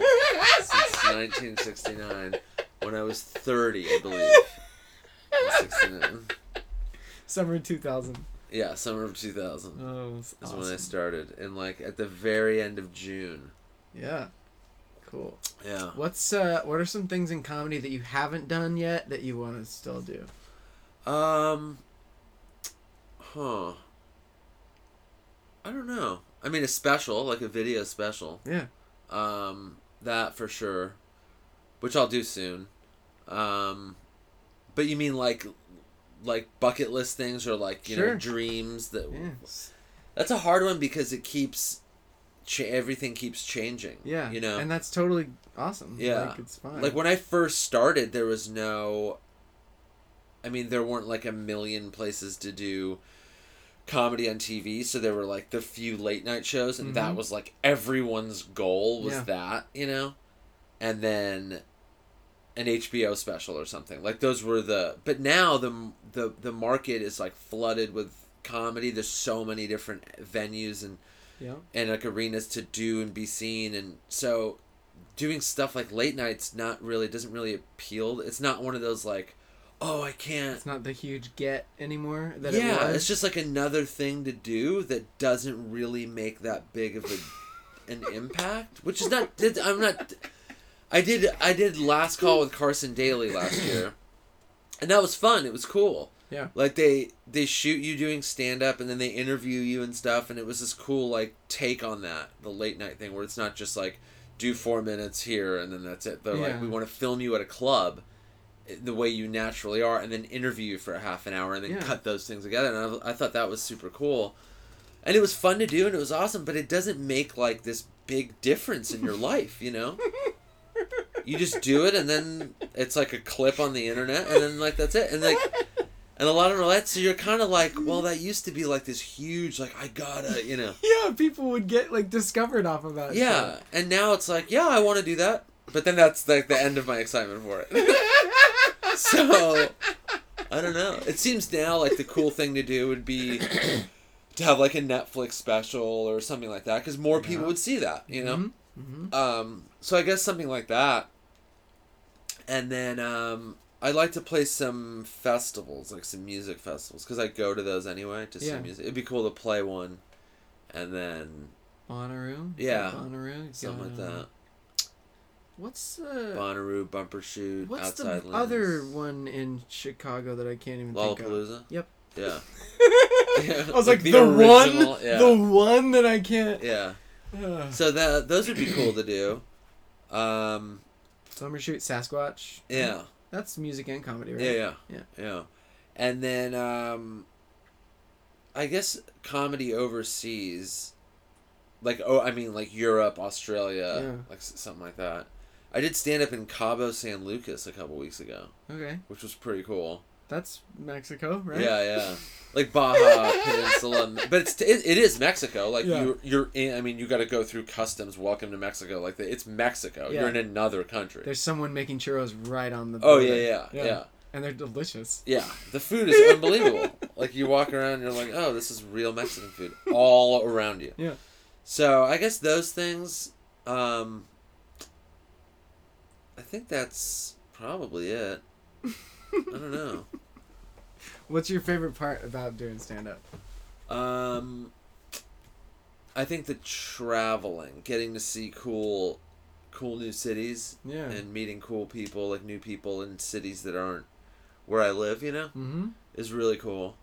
Since nineteen sixty-nine, when I was thirty, I believe. sixty-nine. Summer of two thousand. Yeah, summer of two thousand. Oh, that's awesome. Is when I started. And, like, at the very end of June. Yeah. Cool. Yeah. What's uh? What are some things in comedy that you haven't done yet that you want to still do? Um. Huh. I don't know. I mean, a special, like a video special. Yeah. Um, that for sure, which I'll do soon. Um, but you mean like, like bucket list things or like, you sure. know, dreams that. Yes. That's a hard one because it keeps, cha- everything keeps changing. Yeah. You know, and that's totally awesome. Yeah. Like, it's fine. Like when I first started, there was no. I mean, there weren't like a million places to do comedy on T V, so there were like the few late night shows, and mm-hmm. that was like everyone's goal was yeah. that, you know, and then an H B O special or something like those were the. But now the the the market is like flooded with comedy. There's so many different venues and yeah. and like arenas to do and be seen, and so doing stuff like late nights not really doesn't really appeal. It's not one of those like. Oh, I can't. It's not the huge get anymore that yeah, it was. Yeah, it's just like another thing to do that doesn't really make that big of a, an impact, which is not I'm not I did I did Last Call with Carson Daly last year. And that was fun. It was cool. Yeah. Like they they shoot you doing stand up and then they interview you and stuff, and it was this cool like take on that, the late night thing where it's not just like do four minutes here and then that's it. They're yeah. like, we want to film you at a club. The way you naturally are, and then interview you for a half an hour, and then yeah. cut those things together. And I, I thought that was super cool, and it was fun to do, and it was awesome. But it doesn't make like this big difference in your life, you know. You just do it, and then it's like a clip on the internet, and then like that's it. And like, and a lot of roulette. So you're kind of like, well, that used to be like this huge, like I gotta, you know. Yeah, people would get like discovered off of that. Yeah, stuff. And now it's like, yeah, I want to do that, but then that's like the end of my excitement for it. So, I don't know. It seems now like the cool thing to do would be to have like a Netflix special or something like that, because more people yeah. would see that, you know? Mm-hmm. Um, so I guess something like that. And then um, I like to play some festivals, like some music festivals, because I go to those anyway to yeah. see music. It'd be cool to play one. And then... Bonnaroo? Yeah. Bonnaroo? Something like that. What's the... Bonnaroo, Bumper Shoot, Outside What's the Lands. Other one in Chicago that I can't even think of? Lollapalooza? Yep. Yeah. yeah. I was like, like the, the original, one? Yeah. The one that I can't... Yeah. So that those would be cool to do. Um, Bumper Shoot, Sasquatch. Yeah. That's music and comedy, right? Yeah, yeah. Yeah. yeah. And then, um, I guess comedy overseas. Like, oh, I mean, like Europe, Australia, yeah. like something like that. I did stand-up in Cabo San Lucas a couple weeks ago. Okay. Which was pretty cool. That's Mexico, right? Yeah, yeah. Like Baja Peninsula. But it's, it, it is Mexico. Like, yeah. you're, you're in... I mean, you got to go through customs. Welcome to Mexico. Like, it's Mexico. Yeah. You're in another country. There's someone making churros right on the border. Oh, yeah, yeah, yeah, yeah. And they're delicious. Yeah. The food is unbelievable. Like, you walk around and you're like, oh, this is real Mexican food all around you. Yeah. So, I guess those things... Um, I think that's probably it. I don't know. What's your favorite part about doing stand-up? Um, I think the traveling, getting to see cool, cool new cities, yeah. and meeting cool people, like new people in cities that aren't where I live, you know, mm-hmm. is really cool.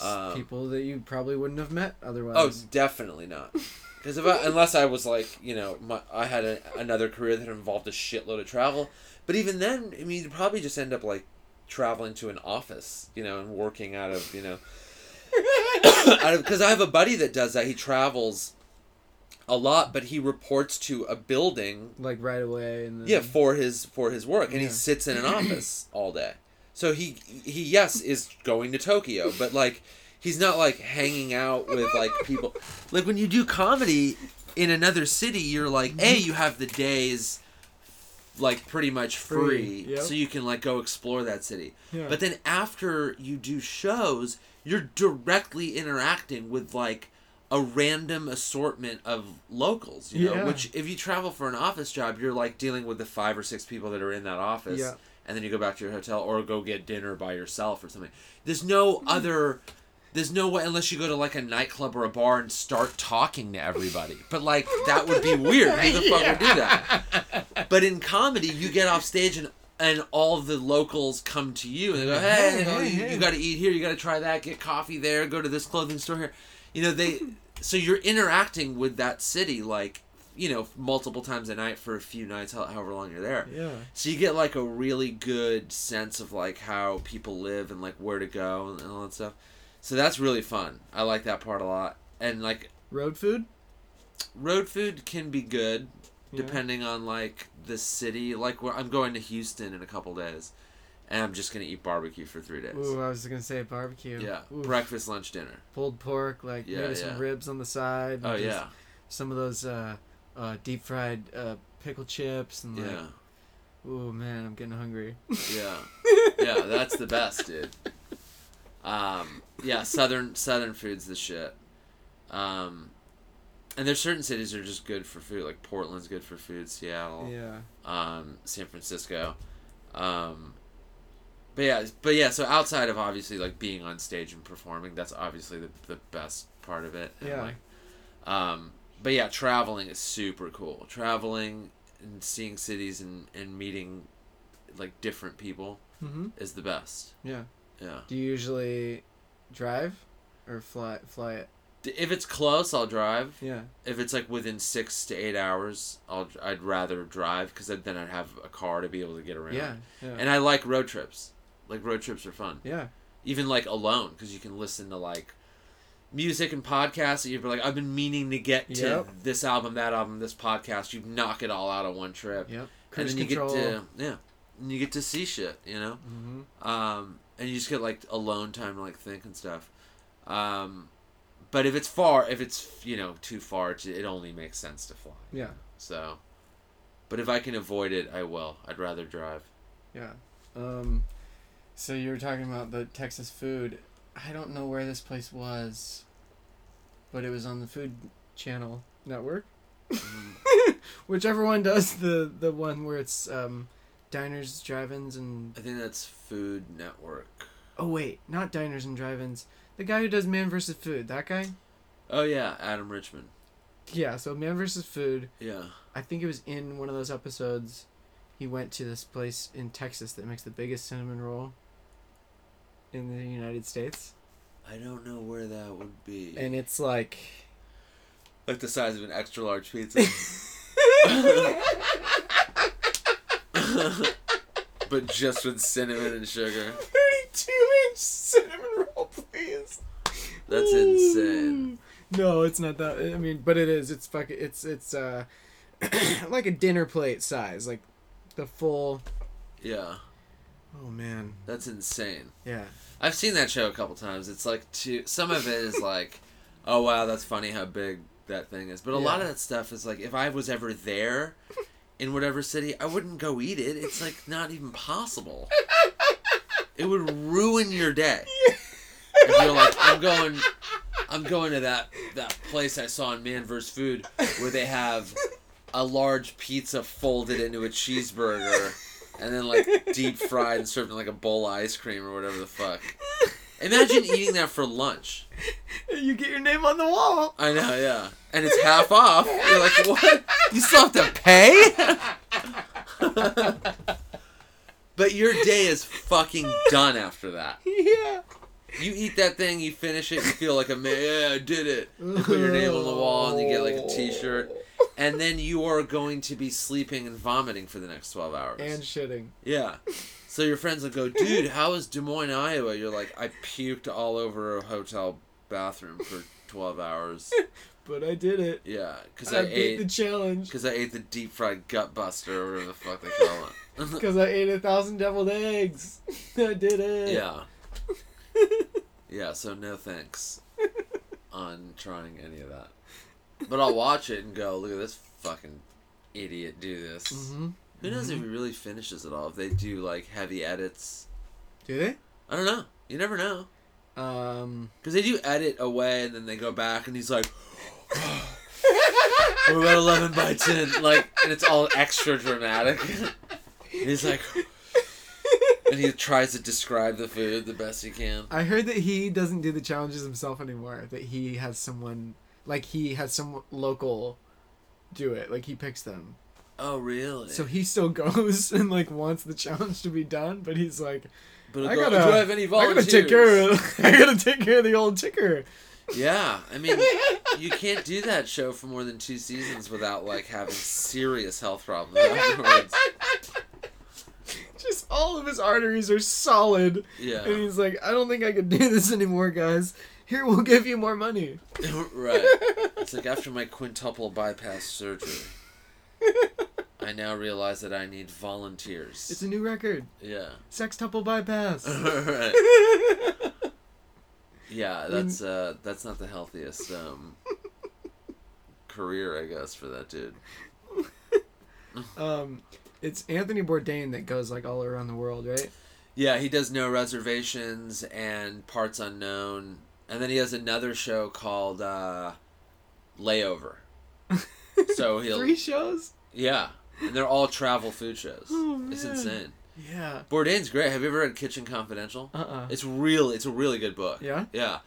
Um, people that you probably wouldn't have met otherwise. Oh, definitely not. Because if I, unless I was like, you know, my, I had a, another career that involved a shitload of travel. But even then, I mean, you'd probably just end up like traveling to an office, you know, and working out of, you know, out of, because I have a buddy that does that. He travels a lot, but he reports to a building like right away. And then... Yeah, for his for his work, and yeah. he sits in an office all day. So he he yes is going to Tokyo, but like he's not like hanging out with like people. Like when you do comedy in another city, you're like, hey, you have the days like pretty much free, free. Yep. So you can like go explore that city. Yeah. But then after you do shows, you're directly interacting with like a random assortment of locals, you know, yeah. which if you travel for an office job, you're like dealing with the five or six people that are in that office. Yeah. And then you go back to your hotel or go get dinner by yourself or something. There's no other... There's no way unless you go to, like, a nightclub or a bar and start talking to everybody. But, like, that would be weird. Who the fuck yeah. would do that? But in comedy, you get off stage and and all the locals come to you. And they go, hey, hey, hey, you, hey. you got to eat here. You got to try that. Get coffee there. Go to this clothing store here. You know, they... So you're interacting with that city, like... you know, multiple times a night for a few nights, however long you're there. Yeah. So you get, like, a really good sense of, like, how people live and, like, where to go and, and all that stuff. So that's really fun. I like that part a lot. And, like... Road food? Road food can be good, yeah. depending on, like, the city. Like, where I'm going to Houston in a couple days, and I'm just going to eat barbecue for three days. Ooh, I was going to say barbecue. Yeah. Ooh. Breakfast, lunch, dinner. Pulled pork, like, yeah, maybe yeah. some ribs on the side. Oh, yeah. Some of those, uh... Uh, deep fried uh, pickle chips and like, yeah. ooh man, I'm getting hungry. Yeah, yeah, that's the best, dude. Um, yeah, southern southern food's the shit. Um, and there's certain cities that are just good for food, like Portland's good for food, Seattle, yeah, um, San Francisco. Um, but yeah, but yeah, so outside of obviously like being on stage and performing, that's obviously the the best part of it. And, yeah. Like, um. But yeah, traveling is super cool. Traveling and seeing cities and, and meeting, like, different people mm-hmm. is the best. Yeah. Yeah. Do you usually drive or fly fly it? If it's close, I'll drive. Yeah. If it's, like, within six to eight hours, I'll, I'd rather drive because then I'd have a car to be able to get around. Yeah, yeah. And I like road trips. Like, road trips are fun. Yeah. Even, like, alone because you can listen to, like... music and podcasts that you'd be like, I've been meaning to get to yep. this album, that album, this podcast. You knock it all out on one trip. Yep. And then you control. get to yeah, and you get to see shit, you know. Mm-hmm. Um, and you just get like alone time to like think and stuff. Um, but if it's far, if it's you know too far, it only makes sense to fly. Yeah. So, but if I can avoid it, I will. I'd rather drive. Yeah. Um, so you were talking about the Texas food. I don't know where this place was, but it was on the Food Channel network, mm. whichever one does the, the one where it's um, diners, drive-ins, and... I think that's Food Network. Oh, wait. Not diners and drive-ins. The guy who does Man versus. Food. That guy? Oh, yeah. Adam Richman. Yeah, so Man versus. Food. Yeah. I think it was in one of those episodes. He went to this place in Texas that makes the biggest cinnamon roll in the United States. I don't know where that would be. And it's like... like the size of an extra large pizza. But just with cinnamon and sugar. thirty-two inch cinnamon roll, please. That's insane. No, it's not that... I mean, but it is. It's fucking... It's, it's uh, like a dinner plate size. Like the full... Yeah. Oh, man. That's insane. Yeah. I've seen that show a couple times. It's like, two, some of it is like, oh, wow, that's funny how big that thing is. But a yeah. lot of that stuff is like, if I was ever there in whatever city, I wouldn't go eat it. It's like not even possible. It would ruin your day. Yeah. If you're like, I'm going, I'm going to that, that place I saw in Man versus. Food where they have a large pizza folded into a cheeseburger. And then, like, deep fried and served in, like, a bowl of ice cream or whatever the fuck. Imagine eating that for lunch. You get your name on the wall. I know, yeah. And it's half off. You're like, what? You still have to pay? But your day is fucking done after that. Yeah. You eat that thing, you finish it, you feel like a man, yeah, I did it. You put your name on the wall and you get like a t-shirt. And then you are going to be sleeping and vomiting for the next twelve hours. And shitting. Yeah. So your friends will go, dude, how is Des Moines, Iowa? You're like, I puked all over a hotel bathroom for twelve hours. But I did it. Yeah. Cause I, I beat ate, the challenge. Because I ate the deep fried gut buster or whatever the fuck they call it. Because I ate a thousand deviled eggs. I did it. Yeah. Yeah, so no thanks on trying any of that. But I'll watch it and go, look at this fucking idiot do this. Mm-hmm. Who knows mm-hmm. if he really finishes it all? If they do, like, heavy edits. Do they? I don't know. You never know. Um, because they do edit away and then they go back and he's like, oh, we're at eleven by ten. Like, and it's all extra dramatic. He's like... And he tries to describe the food the best he can. I heard that he doesn't do the challenges himself anymore. That he has someone... Like, he has some local do it. Like, he picks them. Oh, really? So he still goes and, like, wants the challenge to be done, but he's like, but I, go, gotta, do I, have any volunteers? I gotta take care of... I gotta take care of the old ticker. Yeah. I mean, you can't do that show for more than two seasons without, like, having serious health problems afterwards. Just all of his arteries are solid. Yeah. And he's like, I don't think I could do this anymore, guys. Here, we'll give you more money. Right. It's like, after my quintuple bypass surgery, I now realize that I need volunteers. It's a new record. Yeah. Sextuple bypass. Right. Yeah, that's uh, that's not the healthiest um, career, I guess, for that dude. um... It's Anthony Bourdain that goes, like, all around the world, right? Yeah, he does No Reservations and Parts Unknown. And then he has another show called uh, Layover. So he'll Three shows? Yeah. And they're all travel food shows. Oh, man. It's insane. Yeah. Bourdain's great. Have you ever read Kitchen Confidential? Uh-uh. It's real. It's a really good book. Yeah? Yeah.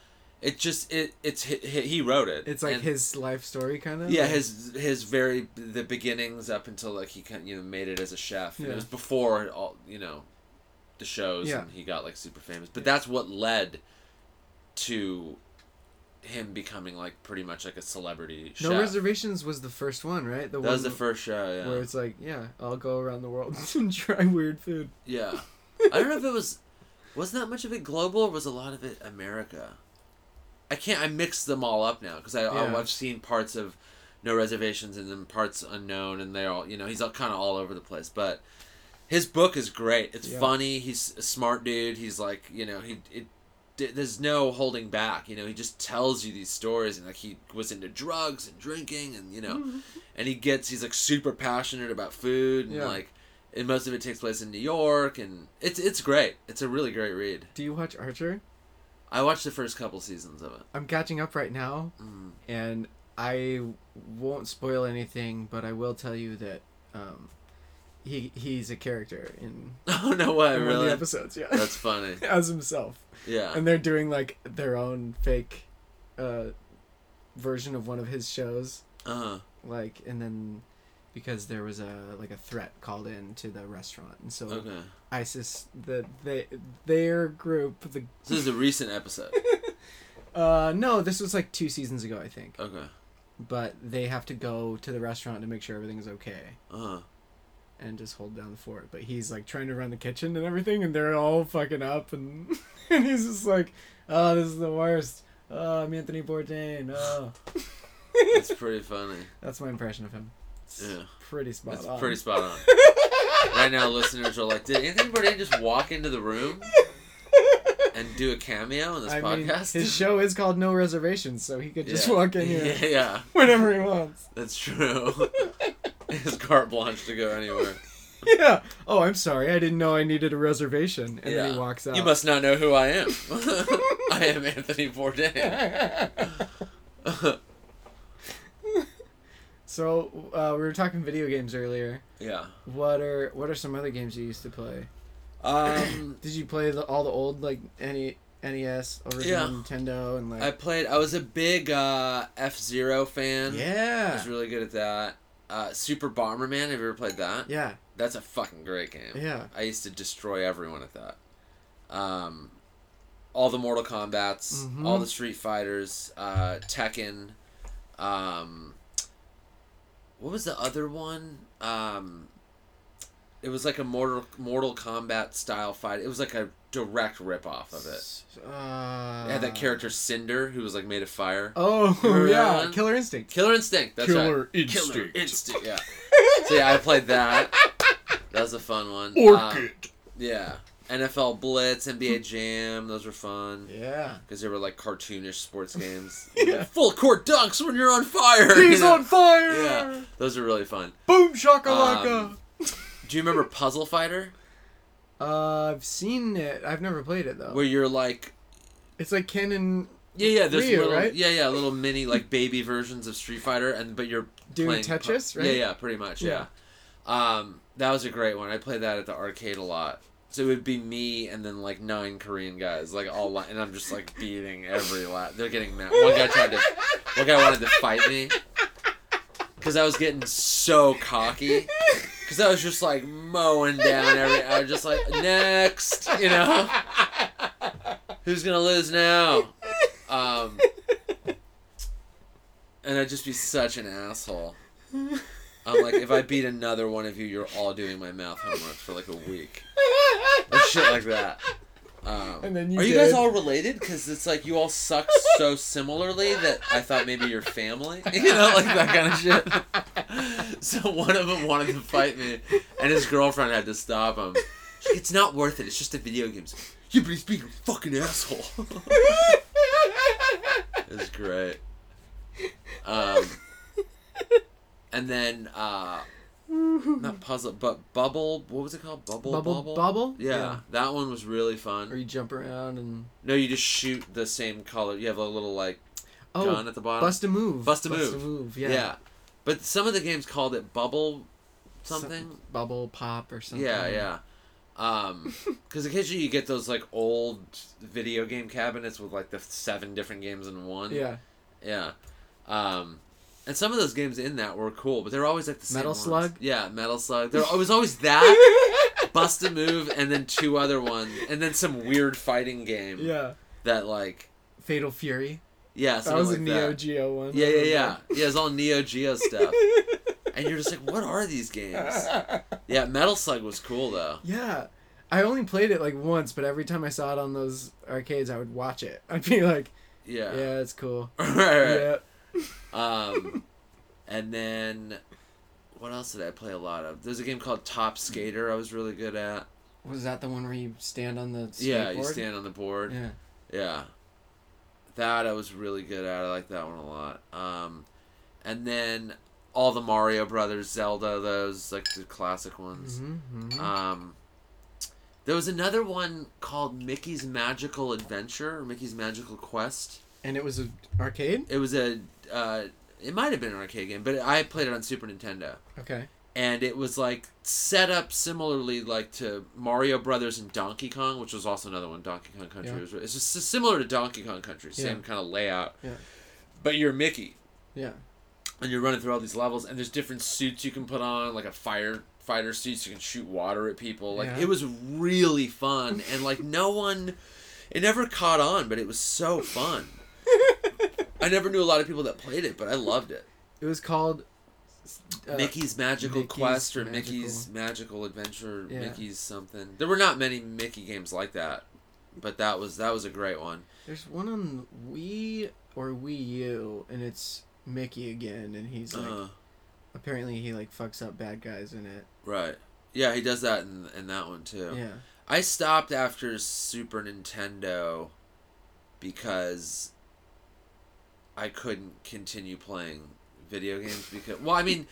It just it it's he wrote it. It's like and, his life story, kind of. Yeah, like? his his very the beginnings up until like he kind of, you know made it as a chef. Yeah. And it was before all you know, the shows yeah. and he got like super famous. But yeah. that's what led to him becoming like pretty much like a celebrity. No chef. Reservations was the first one, right? The that one was the first show. Yeah. Where it's like, yeah, I'll go around the world and try weird food. Yeah, I don't know if it was wasn't that much of it global or was a lot of it America. I can't, I mix them all up now, because I, yeah. I've seen parts of No Reservations and then Parts Unknown, and they're all, you know, he's all kind of all over the place, but his book is great. It's yeah. funny, he's a smart dude, he's like, you know, he, it, it, there's no holding back, you know, he just tells you these stories, and like, he was into drugs and drinking, and, you know, mm-hmm. and he gets, he's like super passionate about food, and yeah. like, and most of it takes place in New York, and it's, it's great. It's a really great read. Do you watch Archer? I watched the first couple seasons of it. I'm catching up right now, mm. and I won't spoil anything, but I will tell you that um, he he's a character in oh no way in really one of the episodes. Yeah, that's funny as himself. Yeah, and they're doing like their own fake uh, version of one of his shows. Uh huh. Like and then because there was a like a threat called in to the restaurant, and so. Okay. ISIS, the they their group. The... So this is a recent episode. uh, no, this was like two seasons ago, I think. Okay. But they have to go to the restaurant to make sure everything's okay. Uh huh. And just hold down the fort. But he's like trying to run the kitchen and everything, and they're all fucking up, and and he's just like, "Oh, this is the worst. Oh, I'm Anthony Bourdain. Oh." That's pretty funny. That's my impression of him. It's yeah. Pretty spot That's on. Pretty spot on. Right now, listeners are like, did Anthony Bourdain just walk into the room and do a cameo on this I podcast? Mean, his show is called No Reservations, so he could just yeah. walk in here yeah, yeah. whenever he wants. That's true. His carte blanche to go anywhere. Yeah. Oh, I'm sorry. I didn't know I needed a reservation. And yeah. then he walks out. You must not know who I am. I am Anthony Bourdain. So uh, we were talking video games earlier. Yeah. What are what are some other games you used to play? Um, did you play the, all the old like any N E S original yeah. Nintendo and like? I played. I was a big uh, F-Zero fan. Yeah. I was really good at that. Uh, Super Bomberman, have you ever played that? Yeah. That's a fucking great game. Yeah. I used to destroy everyone at that. Um, all the Mortal Kombats, mm-hmm. all the Street Fighters, uh, Tekken, um, what was the other one? Um, it was like a Mortal Mortal Kombat style fight. It was like a direct ripoff of it. Uh, it had that character Cinder who was like made of fire. Oh, yeah. Killer Instinct. Killer Instinct. That's Killer right. Instinct. Killer Instinct. Yeah. So yeah, I played that. That was a fun one. Orchid. Um, yeah. N F L Blitz, N B A Jam, those were fun. Yeah. Because they were like cartoonish sports games. Yeah. Full court dunks when you're on fire. He's you know? on fire. Yeah. Those are really fun. Boom shakalaka. Um, do you remember Puzzle Fighter? Uh, I've seen it. I've never played it though. Where you're like, it's like Ken and yeah, yeah. There's Ryu, little, right? Yeah, yeah. Little mini like baby versions of Street Fighter, and but you're doing Tetris, pu- right? Yeah, yeah. Pretty much, yeah. yeah. Um, that was a great one. I played that at the arcade a lot. So it would be me and then like nine Korean guys, like all, la- and I'm just like beating every lap. They're getting mad. One guy tried to, one guy wanted to fight me because I was getting so cocky. Because I was just like mowing down every. I was just like, next, you know? Who's going to lose now? Um, and I'd just be such an asshole. I'm like, if I beat another one of you, you're all doing my math homework for like a week. And shit like that. Um, and then you are did. You guys all related? Because it's like you all suck so similarly that I thought maybe you're family. You know, like that kind of shit. So one of them wanted to fight me, and his girlfriend had to stop him. She's like, it's not worth it. It's just a video game. Yeah, but he's being a fucking asshole. It was great. Um, and then... Uh, Not puzzle, but bubble. What was it called? Bubble bubble. Bubble. bubble? Yeah, yeah, that one was really fun. Or you jump around and. No, you just shoot the same color. You have a little like oh, gun at the bottom. Bust a move. Bust a bust move. Bust a move. Yeah. Yeah, but some of the games called it bubble, something. Some bubble pop or something. Yeah, yeah. Um, because occasionally you get those like old video game cabinets with like the seven different games in one. Yeah. Yeah. Um. And some of those games in that were cool, but they were always like the same Metal ones. Slug? Yeah, Metal Slug. There was always that, Bust a Move, and then two other ones, and then some weird fighting game. Yeah. That, like... Fatal Fury? Yeah, something like that. That was a Neo Geo one. Yeah, yeah, yeah. Yeah, it's all Neo Geo stuff. And you're just like, what are these games? Yeah, Metal Slug was cool, though. Yeah. I only played it, like, once, but every time I saw it on those arcades, I would watch it. I'd be like, yeah, yeah, it's cool. Right, right. Yeah. Um, and then what else did I play a lot of? There's a game called Top Skater I was really good at. Was that the one where you stand on the skateboard? Yeah, you stand on the board. Yeah. Yeah. That I was really good at. I like that one a lot. Um, and then all the Mario Brothers, Zelda, those, like the classic ones. Mm-hmm, mm-hmm. Um, there was another one called Mickey's Magical Adventure, or Mickey's Magical Quest. And it was an arcade? It was a... Uh, it might have been an arcade game, but I played it on Super Nintendo. Okay. And it was, like, set up similarly, like, to Mario Brothers and Donkey Kong, which was also another one, Donkey Kong Country. Yeah. It was, it's just similar to Donkey Kong Country, same yeah. kind of layout. Yeah. But you're Mickey. Yeah. And you're running through all these levels, and there's different suits you can put on, like a firefighter suit, so you can shoot water at people. Like, yeah. It was really fun, and, like, no one... It never caught on, but it was so fun. I never knew a lot of people that played it, but I loved it. It was called... Uh, Mickey's Magical Mickey's Quest or Magical. Mickey's Magical Adventure, yeah. Mickey's something. There were not many Mickey games like that, but that was that was a great one. There's one on Wii or Wii U, and it's Mickey again, and he's like... Uh, apparently he like fucks up bad guys in it. Right. Yeah, he does that in, in that one too. Yeah. I stopped after Super Nintendo because... I couldn't continue playing video games because... Well, I mean,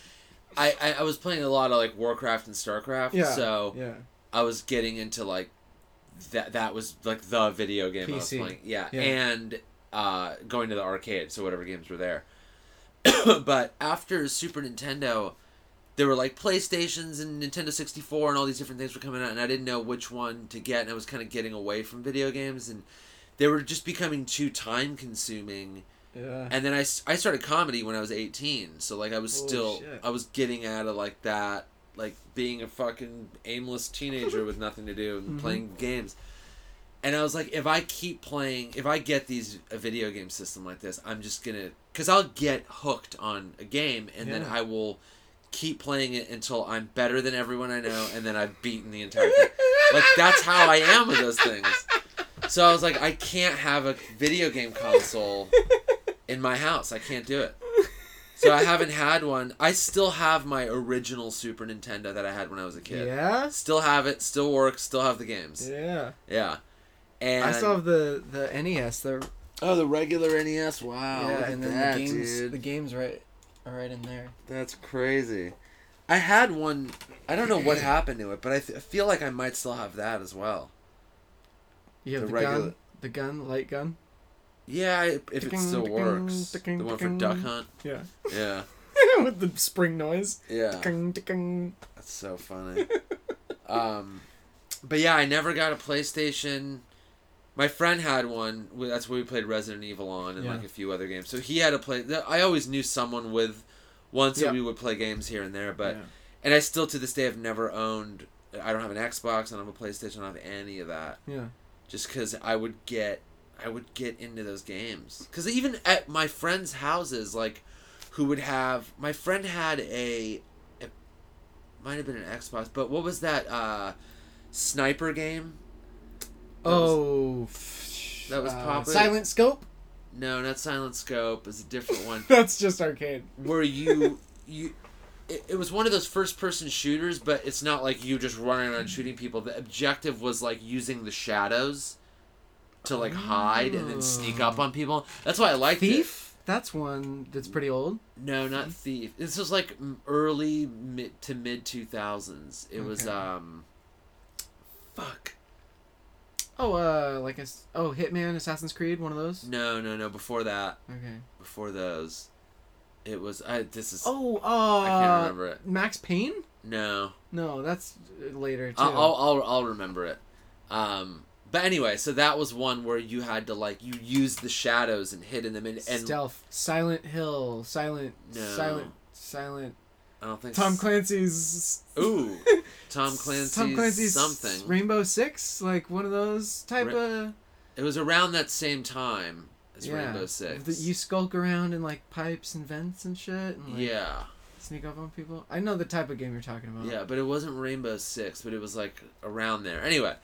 I, I, I was playing a lot of, like, Warcraft and Starcraft, yeah, so yeah. I was getting into, like... That that was, like, the video game P C. I was playing. Yeah, yeah. And uh, going to the arcade, so whatever games were there. But after Super Nintendo, there were, like, PlayStations and Nintendo sixty-four and all these different things were coming out, and I didn't know which one to get, and I was kind of getting away from video games, and they were just becoming too time-consuming... Yeah. And then I, I started comedy when I was eighteen, so like I was Holy still shit. I was getting out of like that, like being a fucking aimless teenager with nothing to do and mm-hmm. playing games. And I was like, if I keep playing, if I get these a video game system like this, I'm just gonna, because I'll get hooked on a game, and yeah. then I will keep playing it until I'm better than everyone I know, and then I've beaten the entire thing. Like, that's how I am with those things. So I was like, I can't have a video game console in my house. I can't do it. So I haven't had one. I still have my original Super Nintendo that I had when I was a kid. Yeah? Still have it. Still works. Still have the games. Yeah. Yeah. And I still have the, the N E S. The... Oh, the regular N E S? Wow. Yeah, and then that, the games, dude. The games right, are right in there. That's crazy. I had one. I don't know what happened to it, but I, th- I feel like I might still have that as well. You have the, the regular... gun? The gun? Light gun? Yeah, if it ding, still ding, works. Ding, the one ding. For Duck Hunt. Yeah. Yeah. With the spring noise. Yeah. Ding, ding. That's so funny. um, but yeah, I never got a PlayStation. My friend had one. That's where we played Resident Evil on and yeah. like a few other games. So he had a play. I always knew someone with one, so yeah. we would play games here and there. But yeah. And I still to this day have never owned. I don't have an Xbox. I don't have a PlayStation. I don't have any of that. Yeah. Just because I would get. I would get into those games. Because even at my friends' houses, like, who would have... My friend had a... a might have been an Xbox, but what was that uh, sniper game? That oh. Was, that was uh, popular. Silent Scope? No, not Silent Scope. It's a different one. That's just arcade. Where you... you it, it was one of those first-person shooters, but it's not like you just running around shooting people. The objective was, like, using the shadows... to like hide and then sneak up on people. That's why I like Thief. Thief? That's one that's pretty old. No, not Thief. Thief. This was like early mid to mid two thousands. It okay. was um, fuck. Oh, uh, like a oh Hitman, Assassin's Creed, one of those. No, no, no. Before that. Okay. Before those, it was I. This is oh uh, I can't remember it. Max Payne. No. No, that's later too. I'll I'll, I'll, I'll remember it. Um. But anyway, so that was one where you had to, like, you used the shadows and hid in them. And, and Stealth. Silent Hill. Silent. No. Silent. Silent. I don't think so. Tom Clancy's. Ooh. Tom Clancy's, Tom Clancy's something. Rainbow Six? Like, one of those type Ra- of. It was around that same time as yeah. Rainbow Six. The, you skulk around in, like, pipes and vents and shit. And, like, yeah. Sneak up on people. I know the type of game you're talking about. Yeah, but it wasn't Rainbow Six, but it was like around there. Anyway,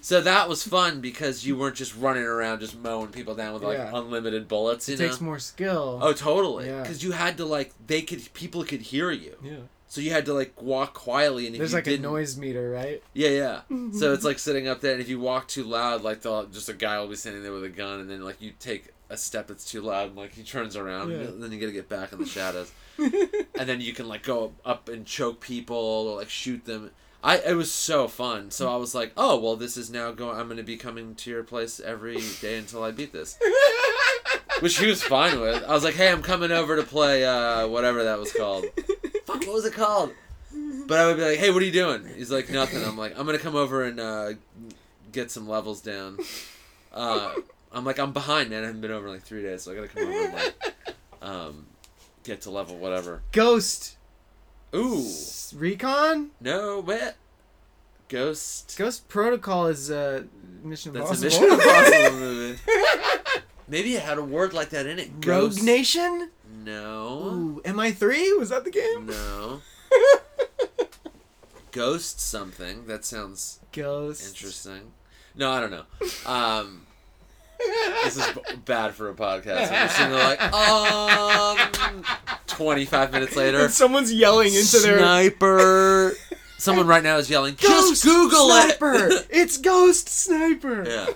so that was fun because you weren't just running around just mowing people down with like yeah. unlimited bullets. You it know? Takes more skill. Oh, totally. Because yeah. you had to like they could people could hear you. Yeah. So you had to like walk quietly, and if there's you like didn't... a noise meter, right? Yeah, yeah. Mm-hmm. So it's like sitting up there, and if you walk too loud, like they'll just a guy will be standing there with a gun, and then like you take a step that's too loud, and like he turns around, yeah. and then you gotta get back in the shadows. And then you can like go up and choke people or like shoot them. I it was so fun. So I was like, oh well, this is now going. I'm going to be coming to your place every day until I beat this, which he was fine with. I was like, hey, I'm coming over to play uh, whatever that was called. Fuck, what was it called? But I would be like, hey, what are you doing? He's like, nothing. I'm like, I'm going to come over and uh, get some levels down. Uh, I'm like, I'm behind, man. I haven't been over in like three days, so I got to come over and like. Um, Get to level whatever. Ghost. Ooh. S- Recon? No, what? Ghost. Ghost Protocol is uh, Mission Impossible. That's a Mission Impossible movie. Maybe it had a word like that in it. Ghost. Rogue Nation? No. Ooh, M I three? Was that the game? No. Ghost something. That sounds Ghost. Interesting. No, I don't know. Um... This is b- bad for a podcast. I'm just sitting there like, um, twenty-five minutes later. And someone's yelling into their... Sniper. Someone right now is yelling, ghost just Google sniper. It. It's Ghost Sniper. Yeah.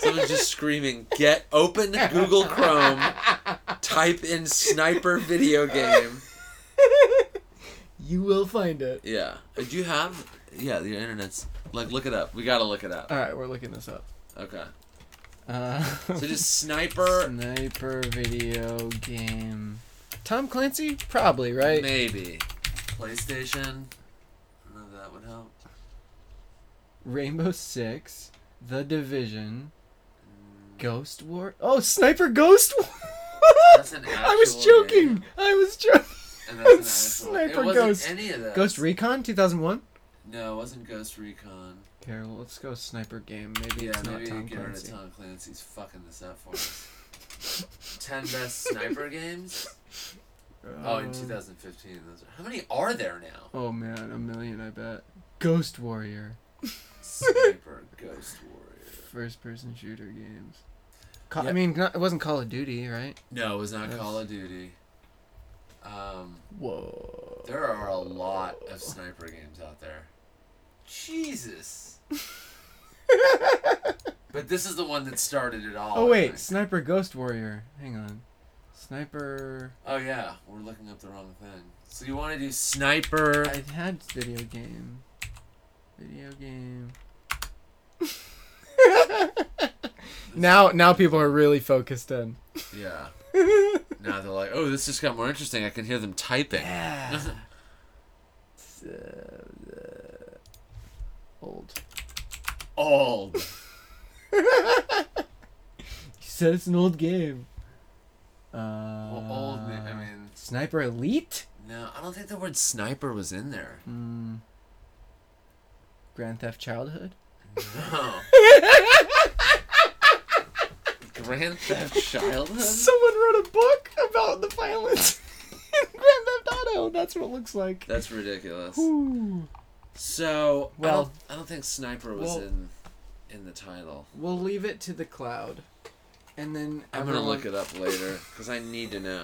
Someone's just screaming, get open Google Chrome, type in sniper video game. You will find it. Yeah. Do you have... Yeah, the internet's... Like, look it up. We gotta look it up. All right, we're looking this up. Okay. Uh, so just sniper sniper video game. Tom Clancy? Probably, right? Maybe. PlayStation. I don't know if that would help. Rainbow Six, The Division, Ghost War. Oh, Sniper Ghost War. That's an actual I was joking. Game. I was joking. And that's an Sniper it Ghost. Any of Ghost Recon two thousand one? No, it wasn't Ghost Recon. Here, well, let's go Sniper Game. Maybe yeah, it's maybe not Tom Clancy. Yeah, maybe you get rid of Tom Clancy's fucking this up for us. ten best sniper games? Um, oh, in two thousand fifteen. Those are, how many are there now? Oh, man, a million, I bet. Ghost Warrior. Sniper Ghost Warrior. First-person shooter games. Call, yep. I mean, not, it wasn't Call of Duty, right? No, it was not That's... Call of Duty. Um, Whoa. There are a lot of sniper games out there. Jesus. But this is the one that started it all. Oh, wait. Sniper Ghost Warrior. Hang on. Sniper... Oh, yeah. We're looking up the wrong thing. So you want to do Sniper... I had video game. Video game. now, now people are really focused in. Yeah. Now they're like, oh, this just got more interesting. I can hear them typing. Yeah. so, uh, old. Old. You said it's an old game. Uh, well, old, I mean... Sniper Elite? No, I don't think the word sniper was in there. Mm. Grand Theft Childhood? No. Grand Theft Childhood? Someone wrote a book about the violence in Grand Theft Auto. That's what it looks like. That's ridiculous. Ooh. So, well, I don't, I don't think sniper was well, in in the title. We'll leave it to the cloud. And then I'm everyone... going to look it up later because I need to know.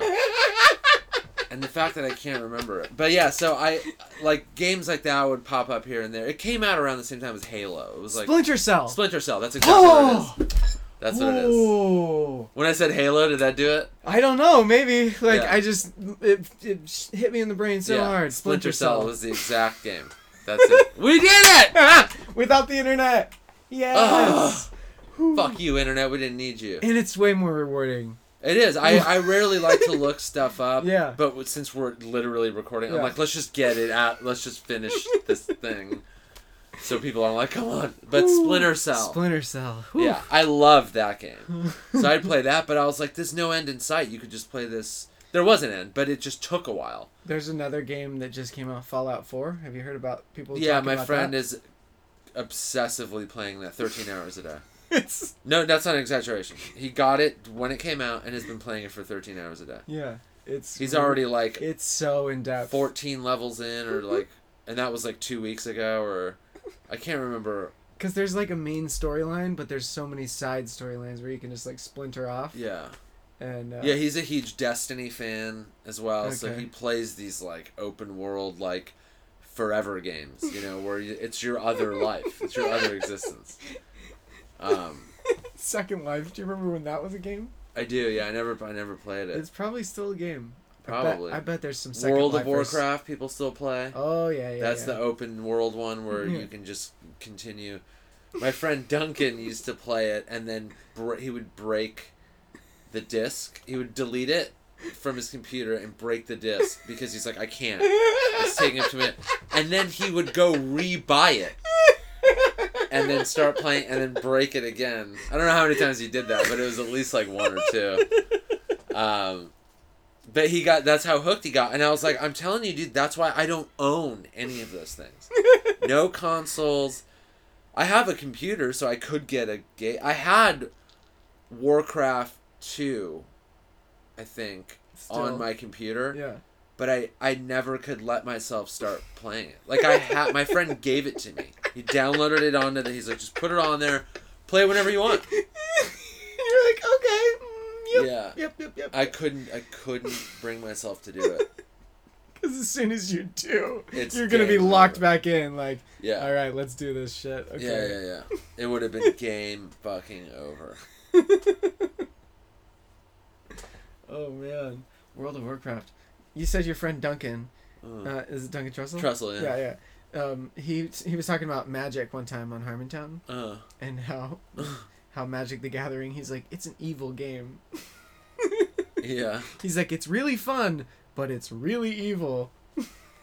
And the fact that I can't remember it. But yeah, so I, like, games like that would pop up here and there. It came out around the same time as Halo. It was like Splinter Cell. Splinter Cell. That's exactly oh! what it is. That's what Whoa. It is. When I said Halo, did that do it? I don't know. Maybe. Like, yeah. I just, it, it hit me in the brain so yeah. hard. Splinter, Splinter Cell was the exact game. That's it. We did it! Without the internet. Yes. Ugh. Fuck you, internet. We didn't need you. And it's way more rewarding. It is. I, I rarely like to look stuff up. Yeah. But since we're literally recording, yeah. I'm like, let's just get it out. Let's just finish this thing. So people are like, come on. But Ooh, Splinter Cell. Splinter Cell. Ooh. Yeah. I love that game. So I'd play that, but I was like, there's no end in sight. You could just play this. There was an end, but it just took a while. There's another game that just came out, Fallout four. Have you heard about people yeah, talking about Yeah, my friend that? Is obsessively playing that thirteen hours a day. It's... No, that's not an exaggeration. He got it when it came out and has been playing it for thirteen hours a day. Yeah, it's he's already like it's so in depth. fourteen levels in, or like, and that was like two weeks ago, or I can't remember. Because there's like a main storyline, but there's so many side storylines where you can just like splinter off. Yeah, and uh... yeah, he's a huge Destiny fan as well, okay. So he plays these like open world like forever games, you know, where it's your other life, it's your other existence. Um, Second Life. Do you remember when that was a game? I do. Yeah, I never, I never played it. It's probably still a game. Probably. I bet, I bet there's some Second World Lifers. Of Warcraft. People still play. Oh yeah, yeah. That's yeah. the open world one where mm-hmm. you can just continue. My friend Duncan used to play it, and then br- he would break the disc. He would delete it from his computer and break the disc because he's like, I can't. It's taking up too much. And then he would go re-buy it. And then start playing, and then break it again. I don't know how many times he did that, but it was at least like one or two. Um, but he got, that's how hooked he got. And I was like, I'm telling you, dude, that's why I don't own any of those things. No consoles. I have a computer, so I could get a game. I had Warcraft two, I think, Still. on my computer. Yeah. But I, I never could let myself start playing it. Like, I ha- my friend gave it to me. He downloaded it onto the... He's like, just put it on there. Play it whenever you want. You're like, okay. Mm, yep, yeah. Yep, yep, yep. I couldn't, I couldn't bring myself to do it. Because as soon as you do, it's you're going to be locked over. Back in. Like, yeah. All right, let's do this shit. Okay. Yeah, yeah, yeah. It would have been game fucking over. Oh, man. World of Warcraft. You said your friend Duncan, uh, is it Duncan Trussell? Trussell, yeah. Yeah, yeah. Um, he he was talking about Magic one time on Harmontown, uh. and how how Magic the Gathering. He's like, it's an evil game. Yeah. He's like, it's really fun, but it's really evil.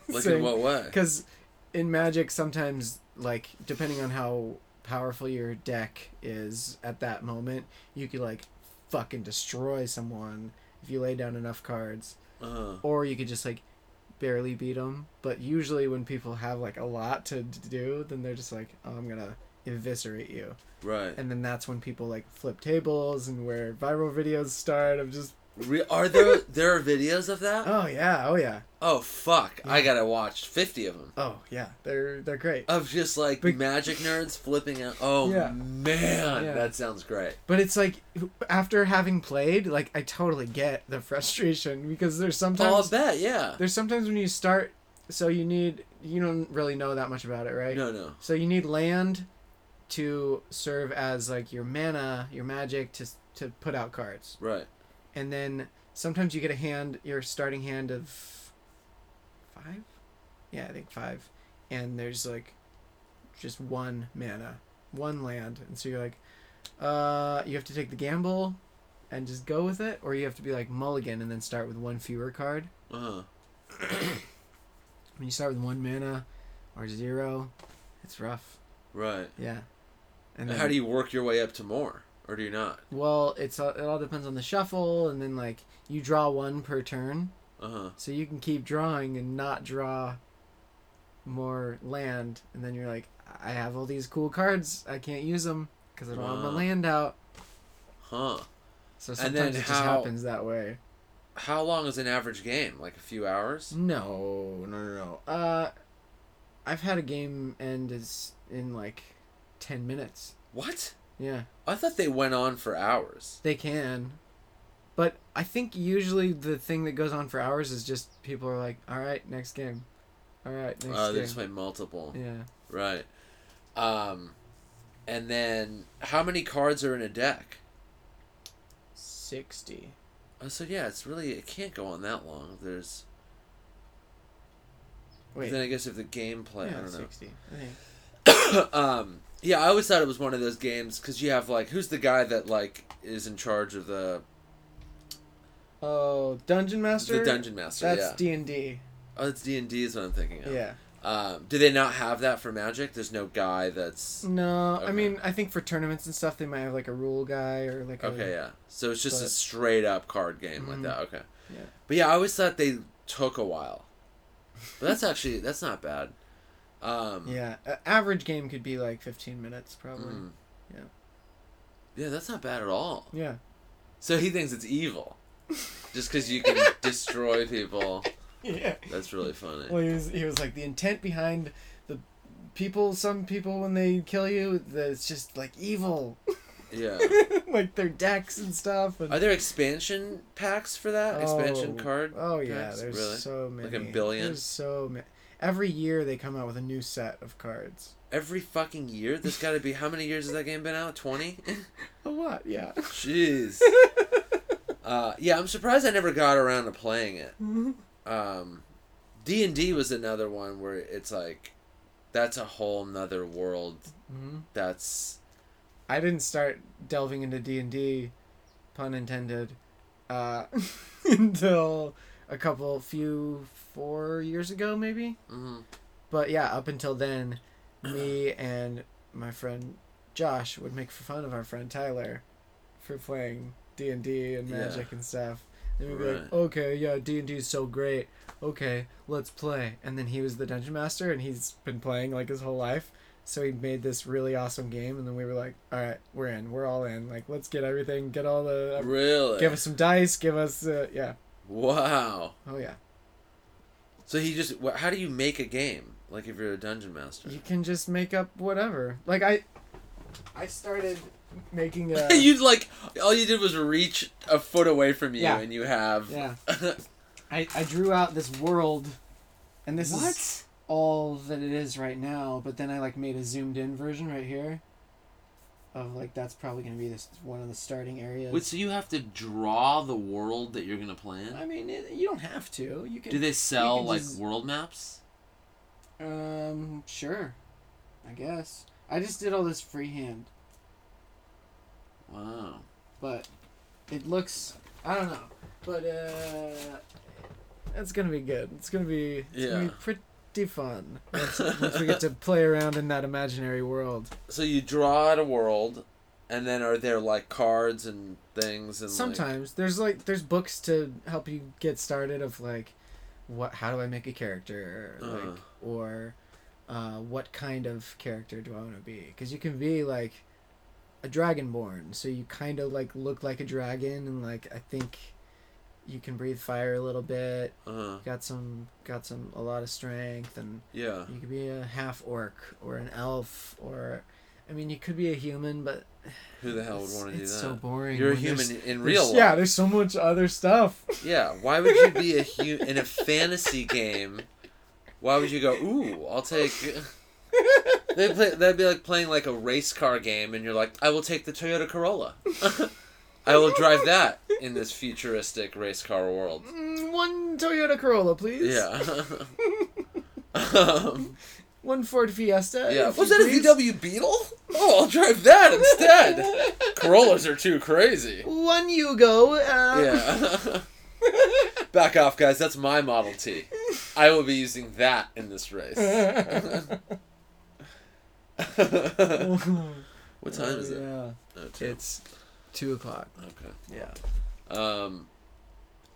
Like so, in what way? Because in Magic, sometimes like depending on how powerful your deck is at that moment, you could like fucking destroy someone. if you lay down enough cards. Uh-huh. Or you could just, like, barely beat them. But usually when people have, like, a lot to do, then they're just like, oh, I'm going to eviscerate you. Right. And then that's when people, like, flip tables and where viral videos start of just... Re- are there there are videos of that? Oh yeah, oh yeah. Oh fuck! Yeah. I gotta watch fifty of them. Oh yeah, they're they're great. Of just like but, magic nerds flipping out. Oh yeah. man, yeah. That sounds great. But it's like after having played, like I totally get the frustration because there's sometimes. Oh, I'll bet yeah. There's sometimes when you start, so you need you don't really know that much about it, right? No, no. So you need land to serve as like your mana, your magic to to put out cards. Right. And then sometimes you get a hand, your starting hand of five? Yeah, I think five. And there's like just one mana, one land. And so you're like, uh, you have to take the gamble and just go with it. Or you have to be like mulligan and then start with one fewer card. Uh-huh. When you start with one mana or zero, it's rough. Right. Yeah. And then, how do you work your way up to more? Or do you not? Well, it's uh, it all depends on the shuffle, and then, like, you draw one per turn. Uh-huh. So you can keep drawing and not draw more land, and then you're like, I have all these cool cards. I can't use them because I don't uh-huh. have my land out. Huh. So sometimes it just how, happens that way. How long is an average game? Like, a few hours? No, no, no, no. Uh, I've had a game end is in, like, ten minutes. What? Yeah. I thought they went on for hours. They can. But I think usually the thing that goes on for hours is just people are like, all right, next game. All right, next uh, game. Oh, they just play multiple. Yeah. Right. Um, and then how many cards are in a deck? sixty. Oh, so, yeah, it's really... It can't go on that long. There's... Wait. Then I guess if the gameplay... Yeah, I don't know. sixty. Okay. um... Yeah, I always thought it was one of those games because you have like, who's the guy that like is in charge of the? Oh, Dungeon Master. The Dungeon Master. That's yeah. D and D. Oh, that's D and D is what I'm thinking of. Yeah. Um, do they not have that for Magic? There's no guy that's. No, okay. I mean, I think for tournaments and stuff, they might have like a rule guy or like. Okay, a... yeah. So it's just but... a straight up card game mm-hmm. like that. Okay. Yeah. But yeah, I always thought they took a while, but that's actually that's not bad. Um, yeah, uh, average game could be like fifteen minutes probably. Mm. Yeah. Yeah, that's not bad at all. Yeah. So he thinks it's evil, just because you can destroy people. Yeah. That's really funny. Well, he was he was like the intent behind the people. Some people when they kill you, that it's just like evil. Yeah. Like their decks and stuff. And... Are there expansion packs for that? Oh, expansion card. Oh yeah, packs? There's really? So many. Like a billion. There's so many. Every year they come out with a new set of cards. Every fucking year? There's gotta be... How many years has that game been out? twenty? A lot, yeah. Jeez. uh, yeah, I'm surprised I never got around to playing it. Mm-hmm. Um, D and D was another one where it's like... That's a whole nother world. Mm-hmm. That's... I didn't start delving into D and D, pun intended, uh, until... A couple, few, four years ago, maybe? Mm-hmm. But yeah, up until then, me and my friend Josh would make fun of our friend Tyler for playing D and D and Magic yeah. and stuff. And we'd be right. like, okay, yeah, D and D is so great. Okay, let's play. And then he was the Dungeon Master, and he's been playing like his whole life. So he made this really awesome game, and then we were like, all right, we're in. We're all in. Like, let's get everything, get all the... Uh, really? Give us some dice, give us... Uh, yeah. Wow. Oh, yeah. So he just... How do you make a game? Like, if you're a dungeon master? You can just make up whatever. Like, I... I started making a... You'd, like... All you did was reach a foot away from you, yeah. and you have... Yeah. I, I drew out this world, and this what? Is all that it is right now, but then I, like, made a zoomed-in version right here of, like, that's probably going to be this one of the starting areas. Wait, so you have to draw the world that you're going to play in? I mean, it, you don't have to. You can. Do they sell, like, just... world maps? Um, sure. I guess. I just did all this freehand. Wow. But it looks... I don't know. But, uh... It's going to be good. It's going to be... It's yeah. going to be pretty... fun once, once we get to play around in that imaginary world. So you draw out a world, And then are there like cards and things? And sometimes like... there's like there's books to help you get started of like, what how do I make a character, or, uh. like or, uh, what kind of character do I want to be? Because you can be like a dragonborn, so you kind of like look like a dragon, and like I think you can breathe fire a little bit. Uh-huh. Got some, got some, a lot of strength, and yeah, you could be a half orc or an elf, or I mean, you could be a human, but who the hell would want to do that? It's so boring. You're a human in real life. Yeah, there's so much other stuff. Yeah, why would you be a hu- in a fantasy game? Why would you go? Ooh, I'll take. They play. That'd be like playing like a race car game, and you're like, I will take the Toyota Corolla. I will drive that in this futuristic race car world. One Toyota Corolla, please. Yeah. um, One Ford Fiesta. Yeah. Was that please? a V W Beetle? Oh, I'll drive that instead. Corollas are too crazy. One Yugo. Uh... Yeah. Back off, guys. That's my Model T. I will be using that in this race. What time is it? Yeah. Oh, two. It's... Two o'clock. Okay. Yeah. Um,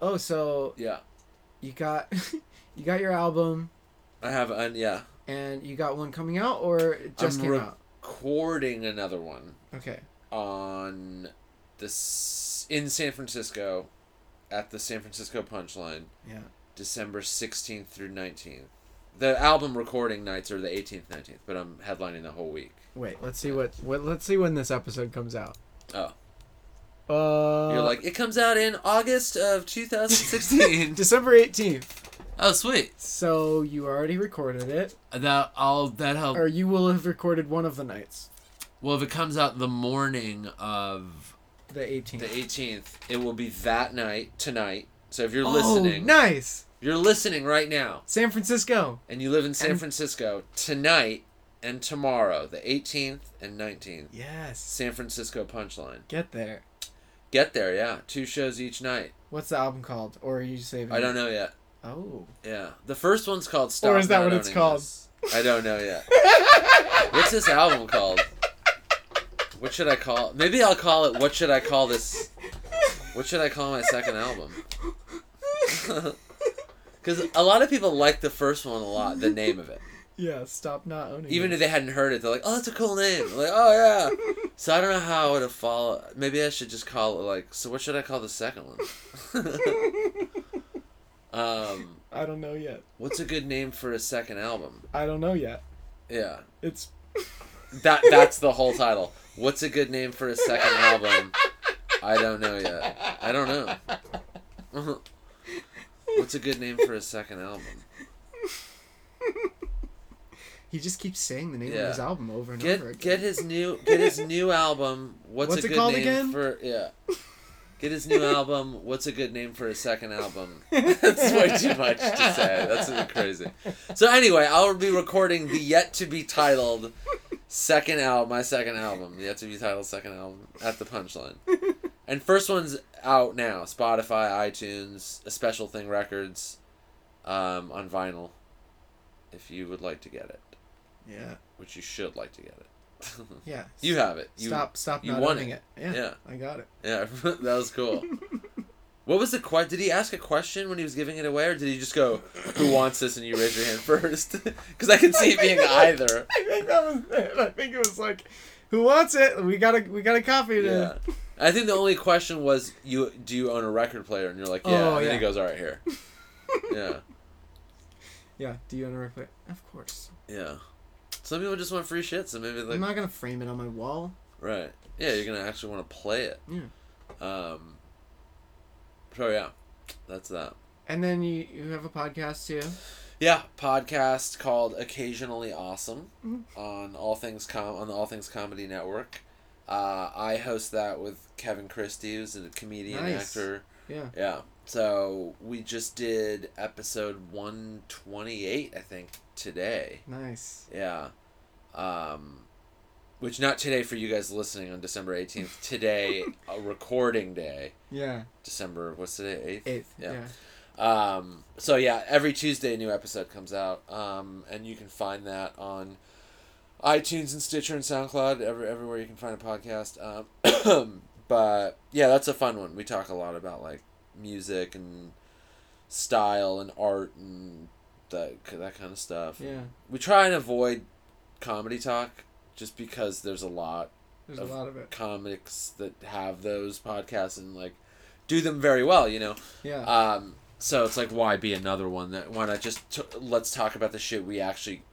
oh, so yeah, you got you got your album. I have an yeah. And you got one coming out, or it just I'm came out. Recording another one. Okay. On this in San Francisco, at the San Francisco Punchline. Yeah. December sixteenth through nineteenth. The album recording nights are the eighteenth, nineteenth, but I'm headlining the whole week. Wait, let's see what, what let's see when this episode comes out. Oh. Uh, You're like, it comes out in August of two thousand sixteen. December eighteenth. Oh, sweet. So you already recorded it. That I'll that help. Or you will have recorded one of the nights. Well, if it comes out the morning of the eighteenth, the eighteenth, it will be that night tonight. So if you're oh, listening, nice. You're listening right now, San Francisco, and you live in San and... Francisco tonight. And tomorrow, the eighteenth and nineteenth. Yes. San Francisco Punchline. Get there. Get there, yeah. Two shows each night. What's the album called? Or are you saving I it? I don't know yet. Oh. Yeah. The first one's called Stop. Or is that what it's called? This. I don't know yet. What's this album called? What should I call it? Maybe I'll call it, what should I call this? What should I call my second album? Because a lot of people like the first one a lot, the name of it. Yeah, stop not owning Even it. If they hadn't heard it, they're like, oh, that's a cool name. I'm like, oh, yeah. So I don't know how I would have followed. Maybe I should just call it, like, so what should I call the second one? um, I don't know yet. What's a good name for a second album? I don't know yet. Yeah. It's... that That's the whole title. What's a good name for a second album? I don't know yet. I don't know. What's a good name for a second album? He just keeps saying the name yeah. of his album over and get, over again. Get his new get his new album. What's, what's a good name again? for yeah? Get his new album. What's a good name for his second album? That's way too much to say. That's really crazy. So anyway, I'll be recording the yet to be titled second album. My second album, yet to be titled second album at the Punchline. And first one's out now. Spotify, iTunes, a Special Thing Records, um, on vinyl. If you would like to get it. Yeah. Which you should like to get it. Yeah. You have it. You, stop stop you not owning it. it. Yeah, yeah. I got it. Yeah. That was cool. What was the question? Did he ask a question when he was giving it away, or did he just go, who wants this, and you raise your hand first? Because I can see I it being either. Was, I think that was it. I think it was like, who wants it? We got a we got a copy to yeah. I think the only question was, you do you own a record player? And you're like, yeah. Oh, and yeah. then he goes, all right, here. Yeah. Yeah, do you own a record player? Of course. Yeah. Some people just want free shit, so maybe like... I'm not going to frame it on my wall. Right. Yeah, you're going to actually want to play it. Yeah. Um, so, yeah. That's that. And then you, you have a podcast, too? Yeah, podcast called Occasionally Awesome mm-hmm. on All Things Com- on the All Things Comedy Network. Uh, I host that with Kevin Christie, who's a comedian, nice. actor. Yeah. Yeah. So, we just did episode one twenty-eight, I think, today. Nice. Yeah. Um, which, not today for you guys listening on December eighteenth. Today, a recording day. Yeah. December, what's today? eighth? eighth, yeah. yeah. Um, so, yeah, every Tuesday a new episode comes out. Um, and you can find that on iTunes and Stitcher and SoundCloud, every, everywhere you can find a podcast. Um, but yeah, that's a fun one. We talk a lot about like music and style and art and that that kind of stuff. Yeah. We try and avoid comedy talk just because there's a lot. There's of a lot of it. Comics that have those podcasts and like do them very well, you know. Yeah. Um. So it's like, why be another one? That why not just t- let's talk about the shit we actually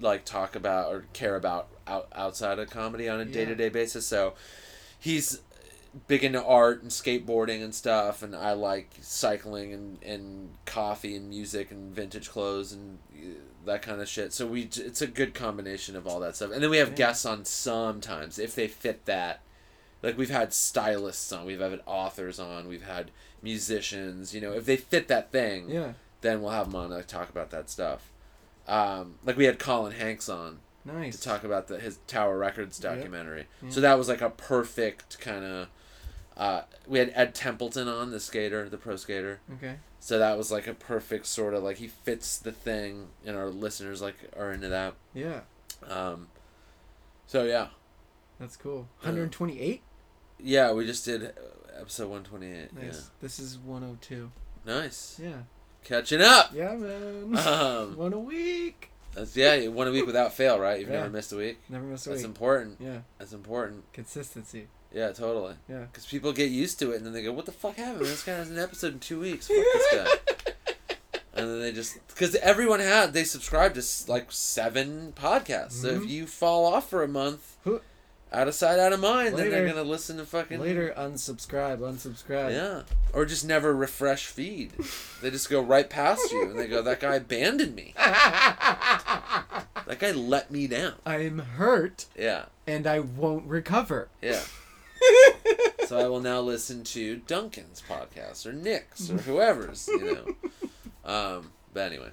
like talk about or care about out- outside of comedy on a day to day basis. So he's big into art and skateboarding and stuff, and I like cycling and, and coffee and music and vintage clothes and that kind of shit. So we it's a good combination of all that stuff. And then we have yeah. guests on sometimes if they fit that. Like we've had stylists on, we've had authors on, we've had musicians, you know, if they fit that thing, yeah. then we'll have them on to talk about that stuff. Um, like we had Colin Hanks on. Nice. To talk about the his Tower Records documentary. Yep. So that was like a perfect kind of... Uh, we had Ed Templeton on, the skater, the pro skater. Okay. So that was like a perfect sort of like he fits the thing, and our listeners like are into that. Yeah. Um. So yeah. That's cool. one twenty-eight. Uh, yeah, we just did episode one twenty-eight. Nice. Yeah. This is one oh two. Nice. Yeah. Catching up. Yeah, man. Um, one a week. That's, yeah, one a week without fail, right? You've yeah. never missed a week. Never missed a week. That's important. Yeah. That's important. Consistency. Yeah, totally. Yeah. Because people get used to it, and then they go, what the fuck happened? This guy has an episode in two weeks. Fuck this guy. And then they just... Because everyone had... They subscribed to, like, seven podcasts. Mm-hmm. So if you fall off for a month, out of sight, out of mind, later, then they're going to listen to fucking... Later, unsubscribe, unsubscribe. Yeah. Or just never refresh feed. They just go right past you, and they go, that guy abandoned me. That guy let me down. I'm hurt. Yeah. And I won't recover. Yeah. So I will now listen to Duncan's podcast or Nick's or whoever's, you know. Um, but anyway,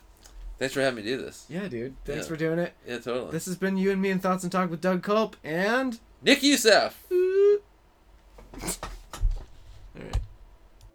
thanks for having me do this. Yeah, dude. Thanks yeah. for doing it. Yeah, totally. This has been You and Me and Thoughts and Talk with Doug Culp and Nick Youssef.